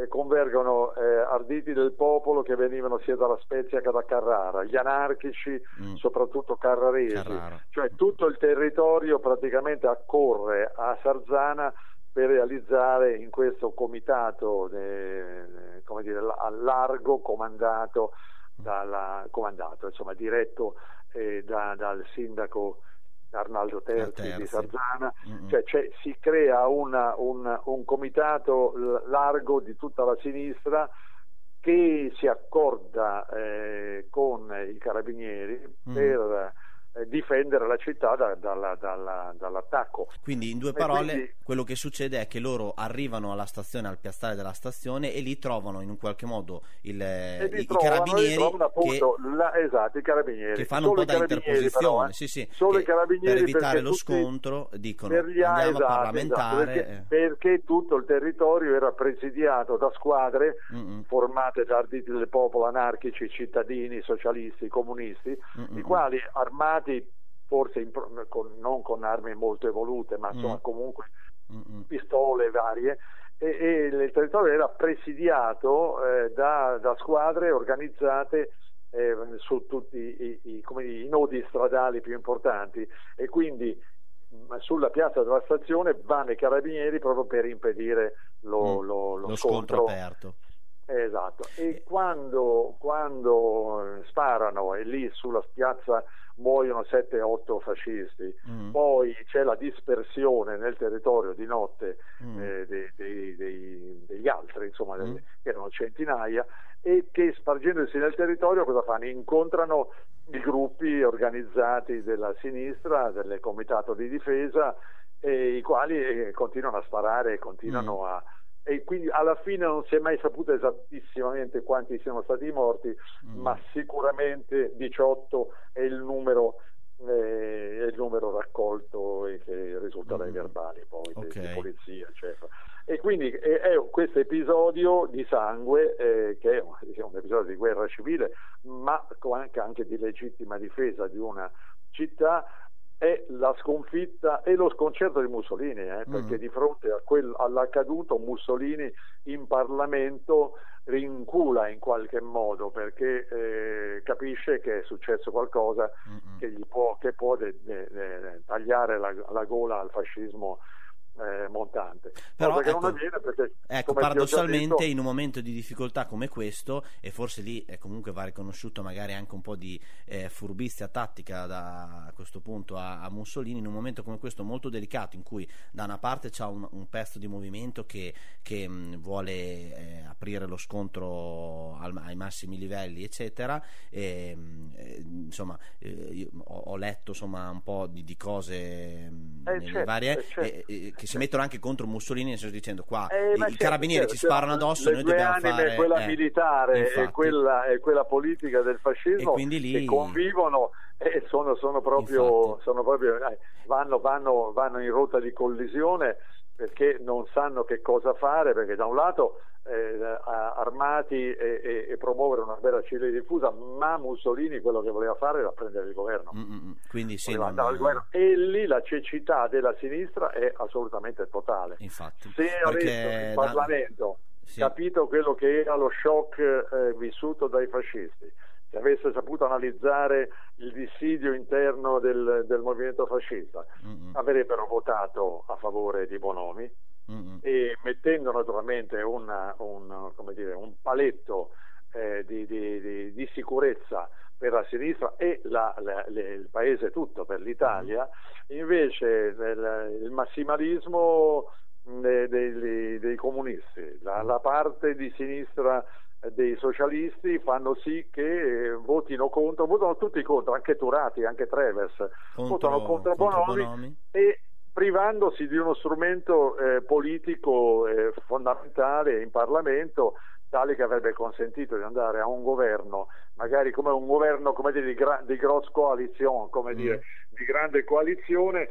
convergono eh, Arditi del Popolo che venivano sia dalla Spezia che da Carrara, gli anarchici mm. soprattutto carraresi, Carrara. Cioè tutto il territorio praticamente accorre a Sarzana per realizzare in questo comitato eh, come dire, a largo comandato, dalla, comandato insomma diretto eh, da, dal sindaco Arnaldo Terzi, Terzi di Sarzana, mm-hmm. cioè, cioè si crea una, un, un comitato largo di tutta la sinistra che si accorda eh, con i carabinieri mm. per eh, difendere la città da, dalla, dalla, dall'attacco. Quindi in due parole quindi... quello che succede è che loro arrivano alla stazione, al piazzale della stazione, e lì trovano in un qualche modo il, e i, trovano, i carabinieri trovano, appunto, che... La, esatto, i carabinieri che fanno solo un po' da interposizione però, eh. sì, sì, solo i carabinieri per evitare lo scontro dicono per gli, andiamo esatto, a parlamentare esatto, perché, eh. perché tutto il territorio era presidiato da squadre Mm-mm. formate da Arditi del Popolo, anarchici, cittadini, socialisti, comunisti, Mm-mm. i quali armati forse in, con, non con armi molto evolute ma insomma Mm. comunque Mm-mm. pistole varie, e, e il territorio era presidiato eh, da, da squadre organizzate eh, su tutti i, i, come dire, i nodi stradali più importanti, e quindi sulla piazza della stazione vanno i carabinieri proprio per impedire lo, mm, lo, lo, lo scontro. scontro aperto. Esatto, e eh. quando, quando sparano, e lì sulla piazza muoiono sette otto fascisti, mm. poi c'è la dispersione nel territorio di notte mm. eh, dei, dei, dei, degli altri, insomma, mm. che erano centinaia, e che spargendosi nel territorio cosa fanno? Incontrano i gruppi organizzati della sinistra, del comitato di difesa, e i quali continuano a sparare, continuano mm. a... e quindi alla fine non si è mai saputo esattissimamente quanti siano stati i morti, mm. ma sicuramente diciotto è il numero eh, è il numero raccolto e che risulta dai mm. verbali poi okay. di polizia, eccetera. E quindi è, è questo episodio di sangue eh, che è un, diciamo, un episodio di guerra civile, ma anche, anche di legittima difesa di una città. È la sconfitta e lo sconcerto di Mussolini, eh, perché mm. di fronte a quel, all'accaduto Mussolini in Parlamento rincula in qualche modo, perché eh, capisce che è successo qualcosa mm. che gli può, che può de, de, de, tagliare la, la gola al fascismo Eh, montante. Però ecco, non avviene perché, ecco, paradossalmente detto, in un momento di difficoltà come questo, e forse lì eh, comunque va riconosciuto magari anche un po' di eh, furbizia tattica da, a questo punto a, a Mussolini, in un momento come questo molto delicato in cui da una parte c'è un, un pezzo di movimento che, che mh, vuole eh, aprire lo scontro al, ai massimi livelli eccetera, e, mh, eh, insomma eh, ho, ho letto insomma un po' di, di cose mh, eh, nelle certo, varie eh, eh, che si mettono anche contro Mussolini, dicendo qua eh, i carabinieri certo, ci sparano addosso, noi dobbiamo anime, fare quella eh, militare infatti. e quella e quella politica del fascismo, e quindi lì... che convivono e sono sono proprio, sono proprio vanno vanno vanno in rotta di collisione, perché non sanno che cosa fare, perché da un lato eh, armati e, e, e promuovere una guerra civile diffusa, ma Mussolini quello che voleva fare era prendere il governo, mm-hmm. quindi sì, non... al governo. E lì la cecità della sinistra è assolutamente totale. Infatti, se avesse il Parlamento da... sì. capito quello che era lo shock eh, vissuto dai fascisti, se avesse saputo analizzare il dissidio interno del, del movimento fascista, mm-hmm. avrebbero votato a favore di Bonomi, mm-hmm. e mettendo naturalmente una, un, come dire, un paletto eh, di, di, di, di sicurezza per la sinistra e la, la, le, il paese tutto, per l'Italia, mm-hmm. invece il, il massimalismo dei, dei, dei comunisti, la, la parte di sinistra dei socialisti fanno sì che votino contro, votano tutti contro, anche Turati, anche Treves contro, votano contro, contro Bonomi, Bonomi e privandosi di uno strumento eh, politico eh, fondamentale in Parlamento, tale che avrebbe consentito di andare a un governo, magari come un governo, come dire, di, gra- di grosse coalizione, come mm. dire, di grande coalizione,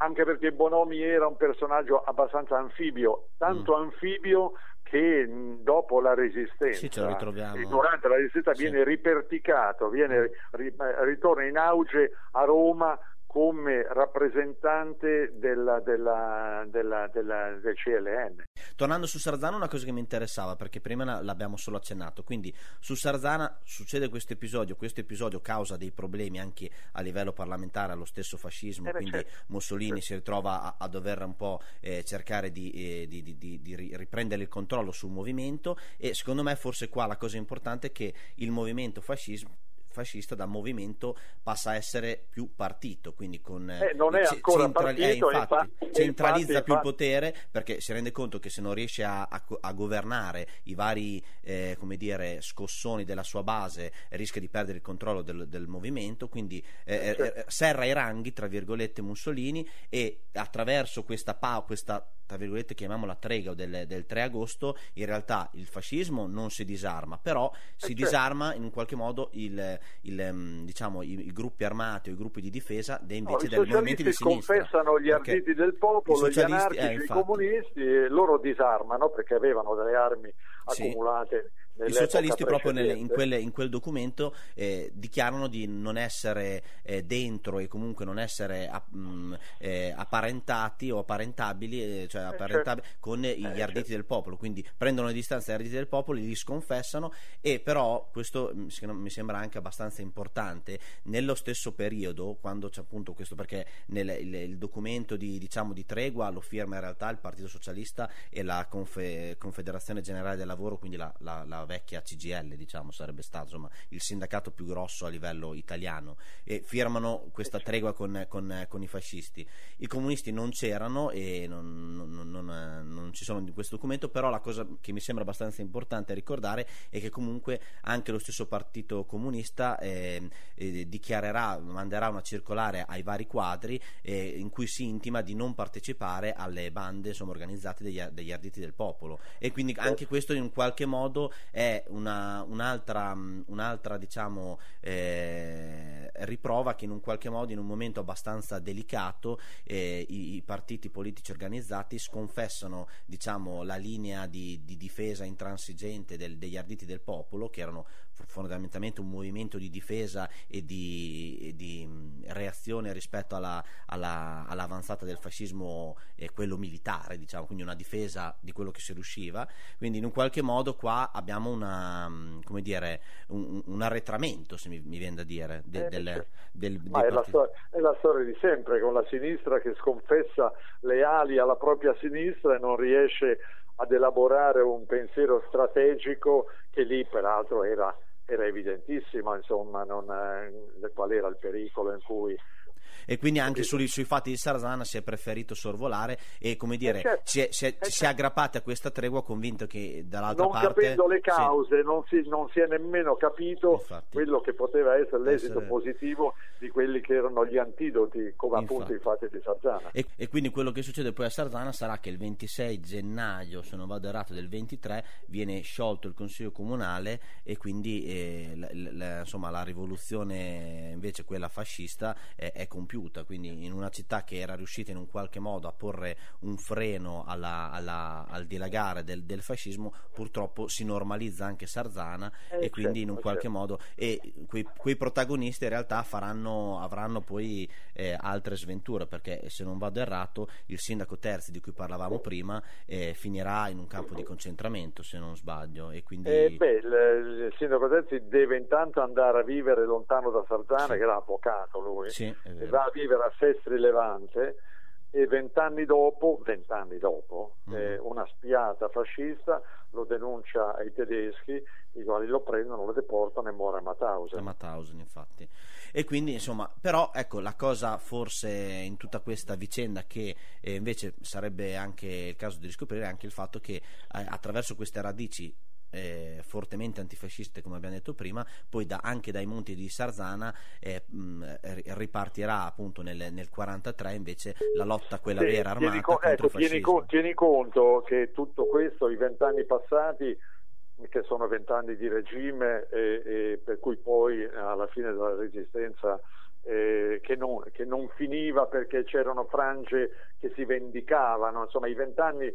anche perché Bonomi era un personaggio abbastanza anfibio, tanto mm. anfibio che dopo la resistenza, sì, ce lo ritroviamo. durante la resistenza sì. viene riperticato, viene, ritorna in auge a Roma come rappresentante della, della, della, della, del C L N. Tornando su Sarzana, una cosa che mi interessava, perché prima l'abbiamo solo accennato, quindi su Sarzana succede questo episodio, questo episodio causa dei problemi anche a livello parlamentare allo stesso fascismo, eh beh, quindi certo. Mussolini certo. si ritrova a, a dover un po' eh, cercare di, eh, di, di, di, di riprendere il controllo sul movimento, e secondo me forse qua la cosa importante è che il movimento fascismo fascista da movimento passa a essere più partito, quindi con eh, non è c- ancora central- partito, eh, infatti, infa- centralizza infatti, più infatti. il potere, perché si rende conto che se non riesce a, a, a governare i vari eh, come dire scossoni della sua base rischia di perdere il controllo del, del movimento, quindi eh, certo. eh, serra i ranghi tra virgolette Mussolini, e attraverso questa P A O, questa tra virgolette chiamiamola trega del, del tre agosto, in realtà il fascismo non si disarma, però si eh, disarma certo. in qualche modo il Il, diciamo, i, i gruppi armati o i gruppi di difesa de invece no, del movimento di sinistra. I socialisti confessano gli Arditi del Popolo, gli anarchici, eh, i comunisti, e loro disarmano perché avevano delle armi sì. accumulate I socialisti proprio nel, in, quelle, in quel documento eh, dichiarano di non essere eh, dentro e comunque non essere a, mh, eh, apparentati o apparentabili, eh, cioè apparentabili eh, certo. con eh, gli eh, Arditi certo. del Popolo, quindi prendono le distanze dagli Arditi del Popolo, li sconfessano. E però questo mi sembra anche abbastanza importante nello stesso periodo, quando c'è appunto questo, perché nel, il, il documento di, diciamo, di tregua lo firma in realtà il Partito Socialista e la Confe, Confederazione Generale del Lavoro, quindi la, la, la vecchia C G I L, diciamo, sarebbe stato insomma il sindacato più grosso a livello italiano, e firmano questa tregua con, con, con i fascisti. I comunisti non c'erano e non, non, non, non ci sono in questo documento, però la cosa che mi sembra abbastanza importante ricordare è che comunque anche lo stesso Partito Comunista eh, eh, dichiarerà, manderà una circolare ai vari quadri eh, in cui si intima di non partecipare alle bande insomma organizzate degli, degli Arditi del Popolo, e quindi anche questo in qualche modo è una, un'altra, un'altra diciamo eh, riprova che in un qualche modo, in un momento abbastanza delicato, eh, i, i partiti politici organizzati sconfessano, diciamo, la linea di, di difesa intransigente del, degli Arditi del Popolo, che erano fondamentalmente un movimento di difesa e di, e di reazione rispetto alla, alla, all'avanzata del fascismo, eh, quello militare, diciamo, quindi una difesa di quello che si riusciva. Quindi in un qualche modo qua abbiamo una, come dire, un, un arretramento, se mi, mi viene da dire, de, eh, del, del, ma è, la storia, è la storia di sempre, con la sinistra che sconfessa le ali alla propria sinistra e non riesce ad elaborare un pensiero strategico, che lì peraltro era, era evidentissimo, insomma, non, eh, qual era il pericolo in cui. E quindi anche sui, sui fatti di Sarzana si è preferito sorvolare e, come dire, eh certo, si è, si è, eh certo. si è aggrappati a questa tregua, convinto che dall'altra non parte, non capendo le cause, sì. non, si, non si è nemmeno capito Infatti. quello che poteva essere l'esito essere... positivo di quelli che erano gli antidoti, come Infatti. appunto i fatti di Sarzana. E, e quindi quello che succede poi a Sarzana sarà che il ventisei gennaio, se non vado errato, del ventitré viene sciolto il Consiglio Comunale, e quindi eh, la, la, insomma, la rivoluzione invece, quella fascista, eh, è compiuta. Quindi in una città che era riuscita in un qualche modo a porre un freno alla, alla, al dilagare del, del fascismo, purtroppo si normalizza anche Sarzana, eh, e quindi in un qualche certo. modo e quei, quei protagonisti in realtà faranno, avranno poi eh, altre sventure, perché se non vado errato il sindaco Terzi, di cui parlavamo prima, eh, finirà in un campo di concentramento, se non sbaglio, e quindi... eh, beh, il, il sindaco Terzi deve intanto andare a vivere lontano da Sarzana, sì. che era avvocato lui, sì, a vivere a Sestri Levante, e vent'anni dopo, vent'anni dopo mm. eh, una spiata fascista lo denuncia ai tedeschi, i quali lo prendono, lo deportano e muore a Mauthausen. A Mauthausen, infatti. E quindi, insomma, però ecco la cosa forse in tutta questa vicenda che eh, invece sarebbe anche il caso di riscoprire, è anche il fatto che eh, attraverso queste radici Eh, fortemente antifasciste, come abbiamo detto prima, poi da, anche dai monti di Sarzana eh, mh, ripartirà appunto nel, nel quarantatré invece la lotta, quella sì, vera armata, tieni con, contro ecco, il fascismo. Tieni, tieni conto che tutto questo, i vent'anni passati, che sono vent'anni di regime, eh, eh, per cui poi alla fine della resistenza eh, che, non, che non finiva, perché c'erano frange che si vendicavano, insomma i vent'anni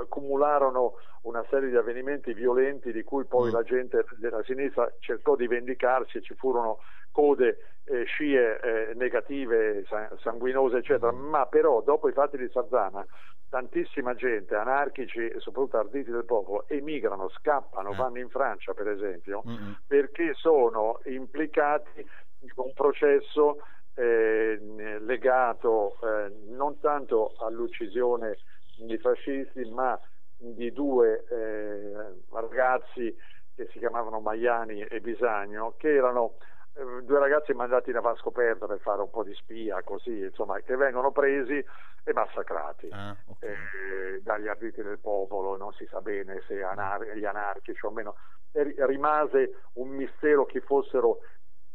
accumularono una serie di avvenimenti violenti di cui poi mm. la gente della sinistra cercò di vendicarsi, e ci furono code, eh, scie eh, negative, sanguinose, eccetera. Mm. Ma però dopo i fatti di Sarzana tantissima gente, anarchici e soprattutto Arditi del Popolo, emigrano, scappano, eh. vanno in Francia per esempio, mm. perché sono implicati in un processo eh, legato eh, non tanto all'uccisione di fascisti, ma di due eh, ragazzi che si chiamavano Maiani e Bisagno, che erano eh, due ragazzi mandati in avanscoperta per fare un po' di spia, così, insomma, che vengono presi e massacrati ah, okay. eh, dagli Arditi del Popolo, non si sa bene se anar- gli anarchici o meno. E rimase un mistero chi fossero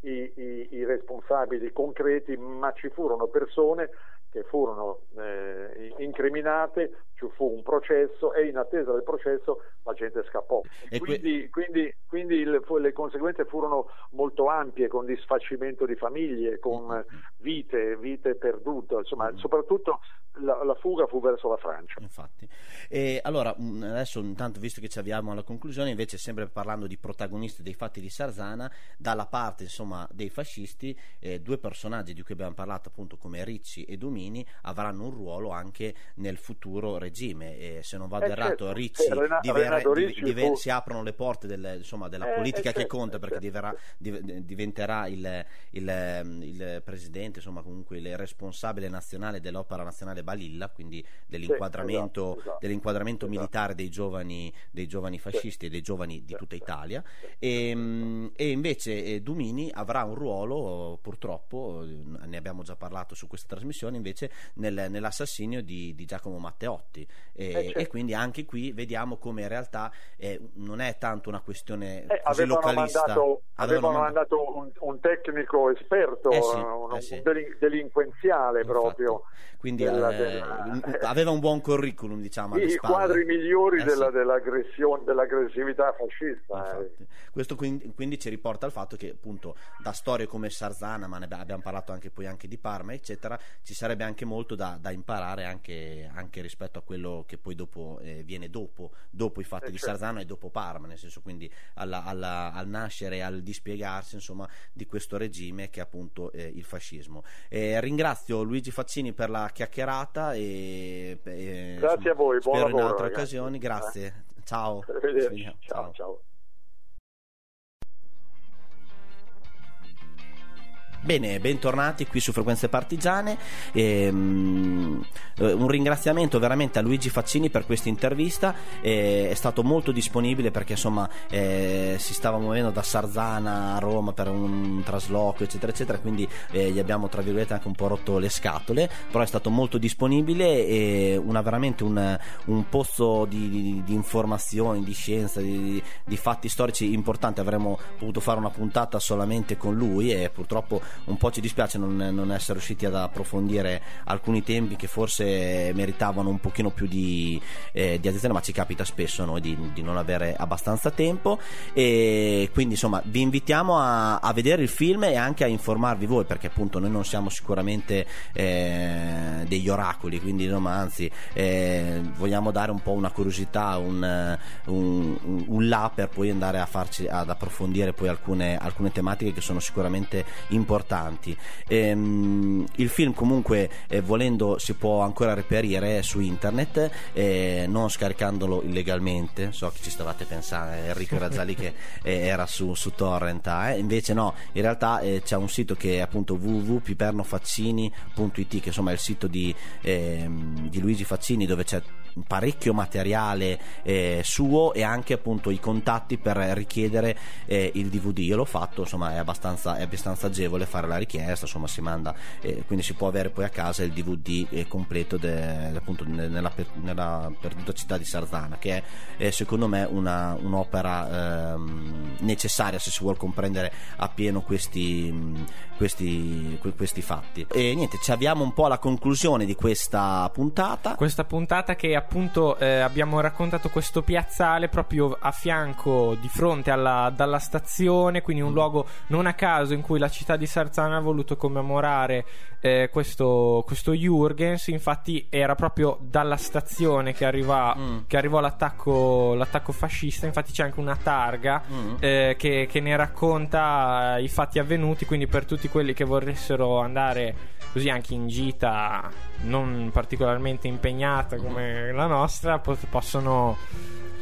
i, i, i responsabili concreti, ma ci furono persone che furono eh, incriminate ci fu un processo e in attesa del processo la gente scappò. E quindi, que... quindi, quindi le, le conseguenze furono molto ampie, con disfacimento di famiglie, con mm-hmm. vite, vite perdute, insomma, mm-hmm. soprattutto la, la fuga fu verso la Francia. Infatti. E allora, adesso intanto, visto che ci avviamo alla conclusione, invece sempre parlando di protagonisti dei fatti di Sarzana, dalla parte insomma dei fascisti, eh, due personaggi di cui abbiamo parlato appunto come Ricci e Dumini avranno un ruolo anche nel futuro regime, e se non vado eh errato certo. Ricci, Rena- diver- Ricci diver- fu... si aprono le porte delle, insomma, della eh, politica eh che certo, conta, perché certo. diver- diventerà il, il, il presidente, insomma comunque il responsabile nazionale dell'Opera Nazionale Balilla, quindi dell'inquadramento, sì, esatto, dell'inquadramento esatto. militare dei giovani, dei giovani fascisti e sì. dei giovani di tutta Italia, e, e invece Dumini avrà un ruolo, purtroppo ne abbiamo già parlato su questa trasmissione, invece nel, nell'assassinio di, di Giacomo Matteotti. E, eh certo. e quindi anche qui vediamo come in realtà eh, non è tanto una questione eh, così avevano localista mandato, avevano, avevano mandato un, un tecnico esperto eh sì, un, eh sì. un delinquenziale. Infatti. Proprio quindi della, eh, della... aveva un buon curriculum, diciamo, i quadri migliori eh della, sì. dell'aggressione, dell'aggressività fascista eh. Questo quindi, quindi ci riporta al fatto che appunto da storie come Sarzana, ma ne abbiamo parlato anche poi anche di Parma eccetera, ci sarebbe anche molto da, da imparare anche, anche rispetto a quello che poi dopo eh, viene dopo dopo i fatti eh di certo. Sarzana e dopo Parma, nel senso quindi alla, alla, al nascere, al dispiegarsi insomma di questo regime che è appunto eh, il fascismo. Eh, ringrazio Luigi Faccini per la chiacchierata e eh, grazie insomma, a voi, buon lavoro, in altre ragazzi. Occasioni grazie eh. ciao. Arrivederci. ciao ciao, ciao. Bene, bentornati qui su Frequenze Partigiane. Ehm, un ringraziamento veramente a Luigi Faccini per questa intervista, eh, è stato molto disponibile perché insomma eh, si stava muovendo da Sarzana a Roma per un trasloco eccetera eccetera, quindi eh, gli abbiamo tra virgolette anche un po' rotto le scatole, però è stato molto disponibile e una, veramente un, un pozzo di, di, di informazioni, di scienza, di, di fatti storici importanti. Avremmo potuto fare una puntata solamente con lui e purtroppo un po' ci dispiace non, non essere riusciti ad approfondire alcuni temi che forse meritavano un pochino più di, eh, di attenzione, ma ci capita spesso a noi di, di non avere abbastanza tempo. E quindi insomma vi invitiamo a, a vedere il film e anche a informarvi voi, perché appunto noi non siamo sicuramente eh, degli oracoli, quindi no, ma anzi eh, vogliamo dare un po' una curiosità, un, un, un, un là per poi andare a farci ad approfondire poi alcune, alcune tematiche che sono sicuramente importanti. Importanti. Ehm, il film comunque eh, volendo si può ancora reperire su internet, eh, non scaricandolo illegalmente, so che ci stavate pensando, Enrico era già lì che eh, era su, su torrent, eh. invece no, in realtà eh, c'è un sito che è appunto w w w punto pipernofaccini punto i t, che insomma è il sito di, eh, di Luigi Faccini, dove c'è parecchio materiale eh, suo e anche appunto i contatti per richiedere eh, il D V D. Io l'ho fatto, insomma è abbastanza, è abbastanza agevole fare la richiesta, insomma si manda, eh, quindi si può avere poi a casa il D V D eh, completo de, appunto nella, per, nella perduta città di Sarzana, che è eh, secondo me una, un'opera eh, necessaria se si vuol comprendere appieno questi, questi, questi fatti. E niente, ci avviamo un po' alla conclusione di questa puntata, questa puntata che appunto eh, abbiamo raccontato questo piazzale proprio a fianco, di fronte alla, dalla stazione, quindi un mm. luogo non a caso in cui la città di Sarzana ha voluto commemorare eh, questo, questo Jurgens. Infatti era proprio dalla stazione che, arriva, mm. che arrivò l'attacco, l'attacco fascista. Infatti c'è anche una targa mm. eh, che, che ne racconta i fatti avvenuti, quindi per tutti quelli che vorressero andare così anche in gita non particolarmente impegnata come mm. la nostra, possono...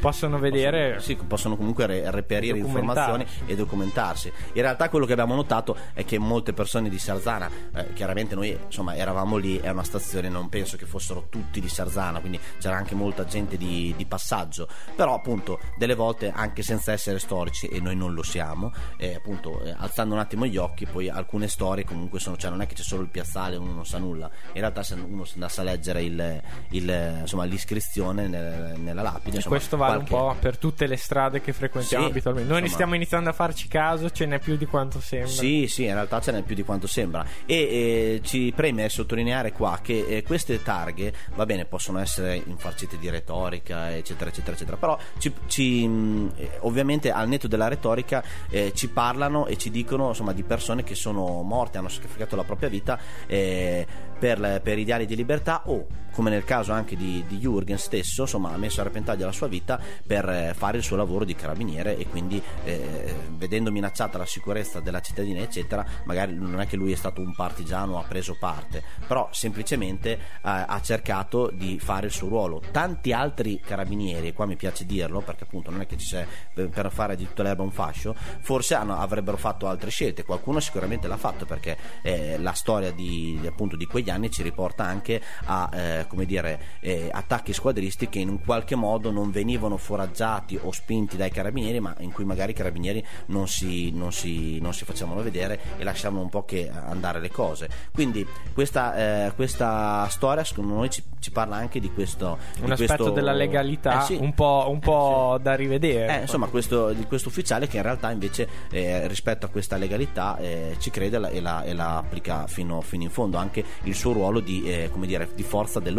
possono vedere, possono, sì, possono comunque re- reperire informazioni e documentarsi. In realtà quello che abbiamo notato è che molte persone di Sarzana, eh, chiaramente noi insomma eravamo lì, è una stazione, non penso che fossero tutti di Sarzana, quindi c'era anche molta gente di, di passaggio, però appunto delle volte anche senza essere storici, e noi non lo siamo, eh, appunto eh, alzando un attimo gli occhi poi alcune storie comunque sono, cioè non è che c'è solo il piazzale, uno non sa nulla. In realtà se uno si andasse a leggere il, il, insomma, l'iscrizione nel, nella lapide, insomma, questo va qualche... un po' per tutte le strade che frequentiamo, sì, abitualmente. Noi insomma... ne stiamo iniziando a farci caso, ce n'è più di quanto sembra. Sì, sì, in realtà ce n'è più di quanto sembra. E eh, ci preme sottolineare qua che eh, queste targhe, va bene, possono essere infarcite di retorica, eccetera, eccetera, eccetera, però ci, ci, mh, ovviamente al netto della retorica eh, ci parlano e ci dicono insomma di persone che sono morte, hanno sacrificato la propria vita eh, per, per ideali di libertà, o come nel caso anche di, di Jurgens stesso, insomma ha messo a repentaglio la sua vita per eh, fare il suo lavoro di carabiniere, e quindi eh, vedendo minacciata la sicurezza della cittadina eccetera, magari non è che lui è stato un partigiano, ha preso parte, però semplicemente eh, ha cercato di fare il suo ruolo. Tanti altri carabinieri, e qua mi piace dirlo perché appunto non è che ci sia per fare di tutta l'erba un fascio, forse hanno, avrebbero fatto altre scelte, qualcuno sicuramente l'ha fatto, perché eh, la storia di, appunto, di quegli anni ci riporta anche a eh, come dire eh, attacchi squadristi che in un qualche modo non venivano foraggiati o spinti dai carabinieri, ma in cui magari i carabinieri non si, non si, non si facevano vedere e lasciavano un po' che andare le cose. Quindi questa, eh, questa storia secondo noi ci, ci parla anche di questo, un di aspetto questo... della legalità, eh, sì, un po', un po' eh, sì, da rivedere, eh, insomma questo, di questo ufficiale che in realtà invece eh, rispetto a questa legalità eh, ci crede e la, e la applica fino, fino in fondo, anche il suo ruolo di, eh, come dire, di forza dell'ordine.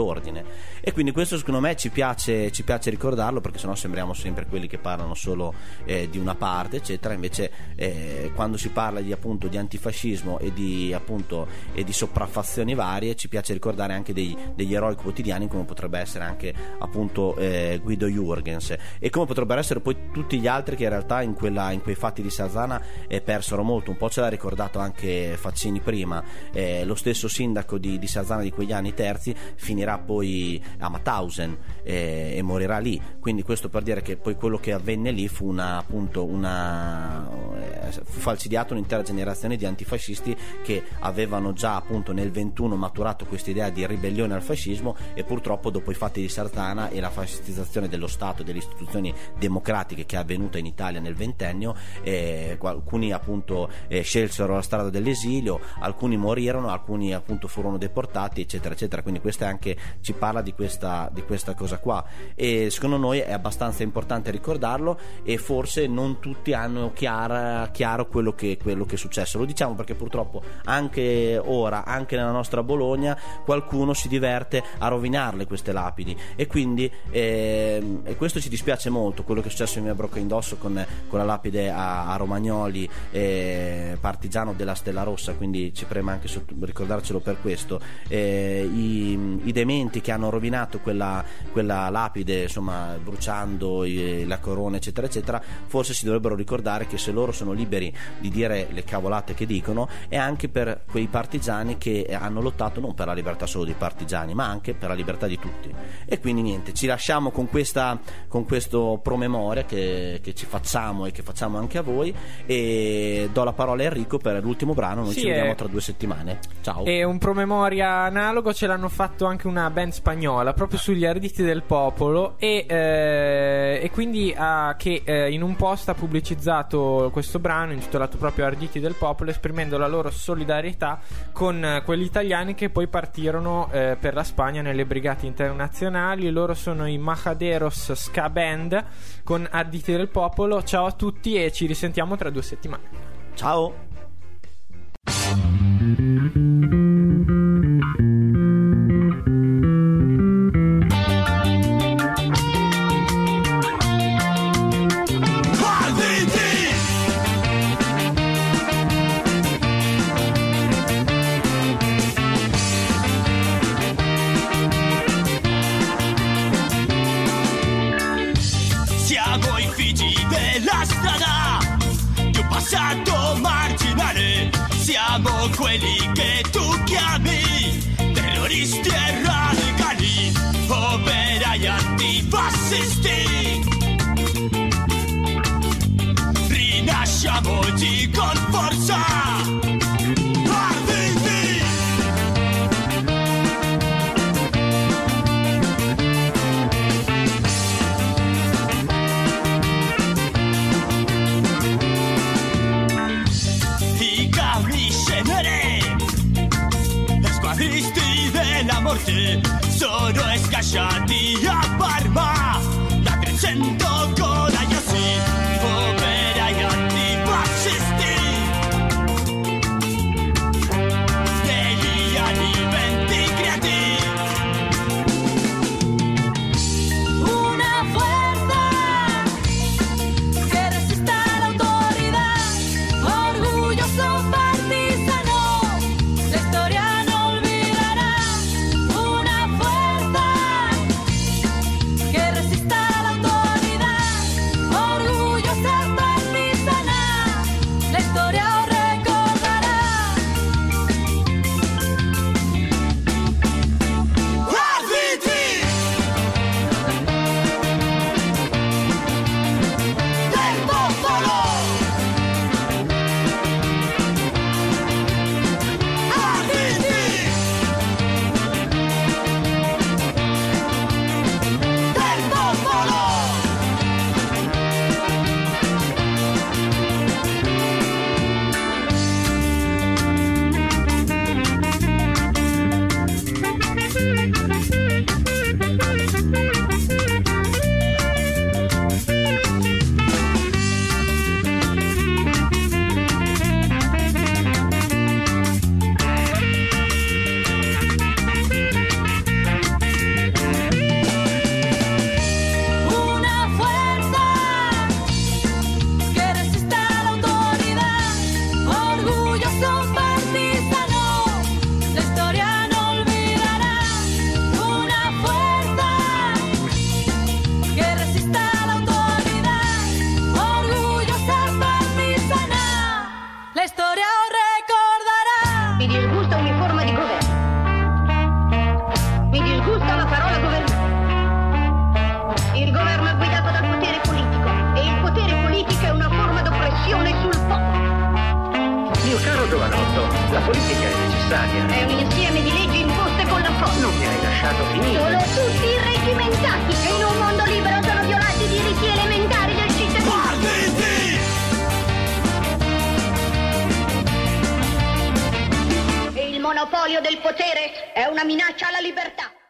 E quindi questo secondo me ci piace, ci piace ricordarlo, perché sennò sembriamo sempre quelli che parlano solo eh, di una parte eccetera. Invece eh, quando si parla di, appunto, di antifascismo e di, appunto, e di sopraffazioni varie, ci piace ricordare anche dei, degli eroi quotidiani, come potrebbe essere anche appunto eh, Guido Jurgens, e come potrebbero essere poi tutti gli altri che in realtà in, quella, in quei fatti di Sarzana eh, persero molto. Un po' ce l'ha ricordato anche Faccini prima, eh, lo stesso sindaco di, di Sarzana di quegli anni, Terzi, finirà poi a Mauthausen eh, e morirà lì. Quindi questo per dire che poi quello che avvenne lì fu una, appunto una eh, fu falcidiato un'intera generazione di antifascisti che avevano già appunto nel ventuno maturato questa idea di ribellione al fascismo, e purtroppo dopo i fatti di Sarzana e la fascistizzazione dello Stato e delle istituzioni democratiche che è avvenuta in Italia nel ventennio, eh, alcuni appunto eh, scelsero la strada dell'esilio, alcuni morirono, alcuni appunto furono deportati, eccetera eccetera. Quindi questa anche ci parla di questa, di questa cosa qua, e secondo noi è abbastanza importante ricordarlo, e forse non tutti hanno chiara, chiaro quello che, quello che è successo. Lo diciamo perché purtroppo anche ora, anche nella nostra Bologna, qualcuno si diverte a rovinarle queste lapidi, e quindi eh, e questo ci dispiace molto, quello che è successo in via Brocca Indosso con, con la lapide a, a Romagnoli, eh, partigiano della Stella Rossa, quindi ci preme anche sotto, ricordarcelo per questo. eh, i, i dementi che hanno rovinato quella, quella lapide, insomma bruciando eh, la corona eccetera eccetera, forse si dovrebbero ricordare che se loro sono liberi di dire le cavolate che dicono, è anche per quei partigiani che hanno lottato non per la libertà solo dei partigiani, ma anche per la libertà di tutti. E quindi niente, ci lasciamo con questa, con questo promemoria che, che ci facciamo e che facciamo anche a voi, e do la parola a Enrico per l'ultimo brano. Noi sì, ci vediamo è... tra due settimane. Ciao. E un promemoria analogo ce l'hanno fatto anche una band spagnola proprio sugli Arditi del Popolo, e, eh, e quindi ah, che eh, in un post ha pubblicizzato questo brano intitolato proprio Arditi del Popolo, esprimendo la loro solidarietà con eh, quelli italiani che poi partirono eh, per la Spagna nelle brigate internazionali. Loro sono i Majaderos Ska Band con Arditi del Popolo. Ciao a tutti e ci risentiamo tra due settimane. Ciao. Quelli che tu chiami terroristi e radicali, operai antifascisti, rinasciamo oggi con forza. Sono scacciati a Parma da trecento Domini. Sono tutti irreggimentati e in un mondo libero sono violati i diritti elementari del cittadino. Partiti! E il monopolio del potere è una minaccia alla libertà.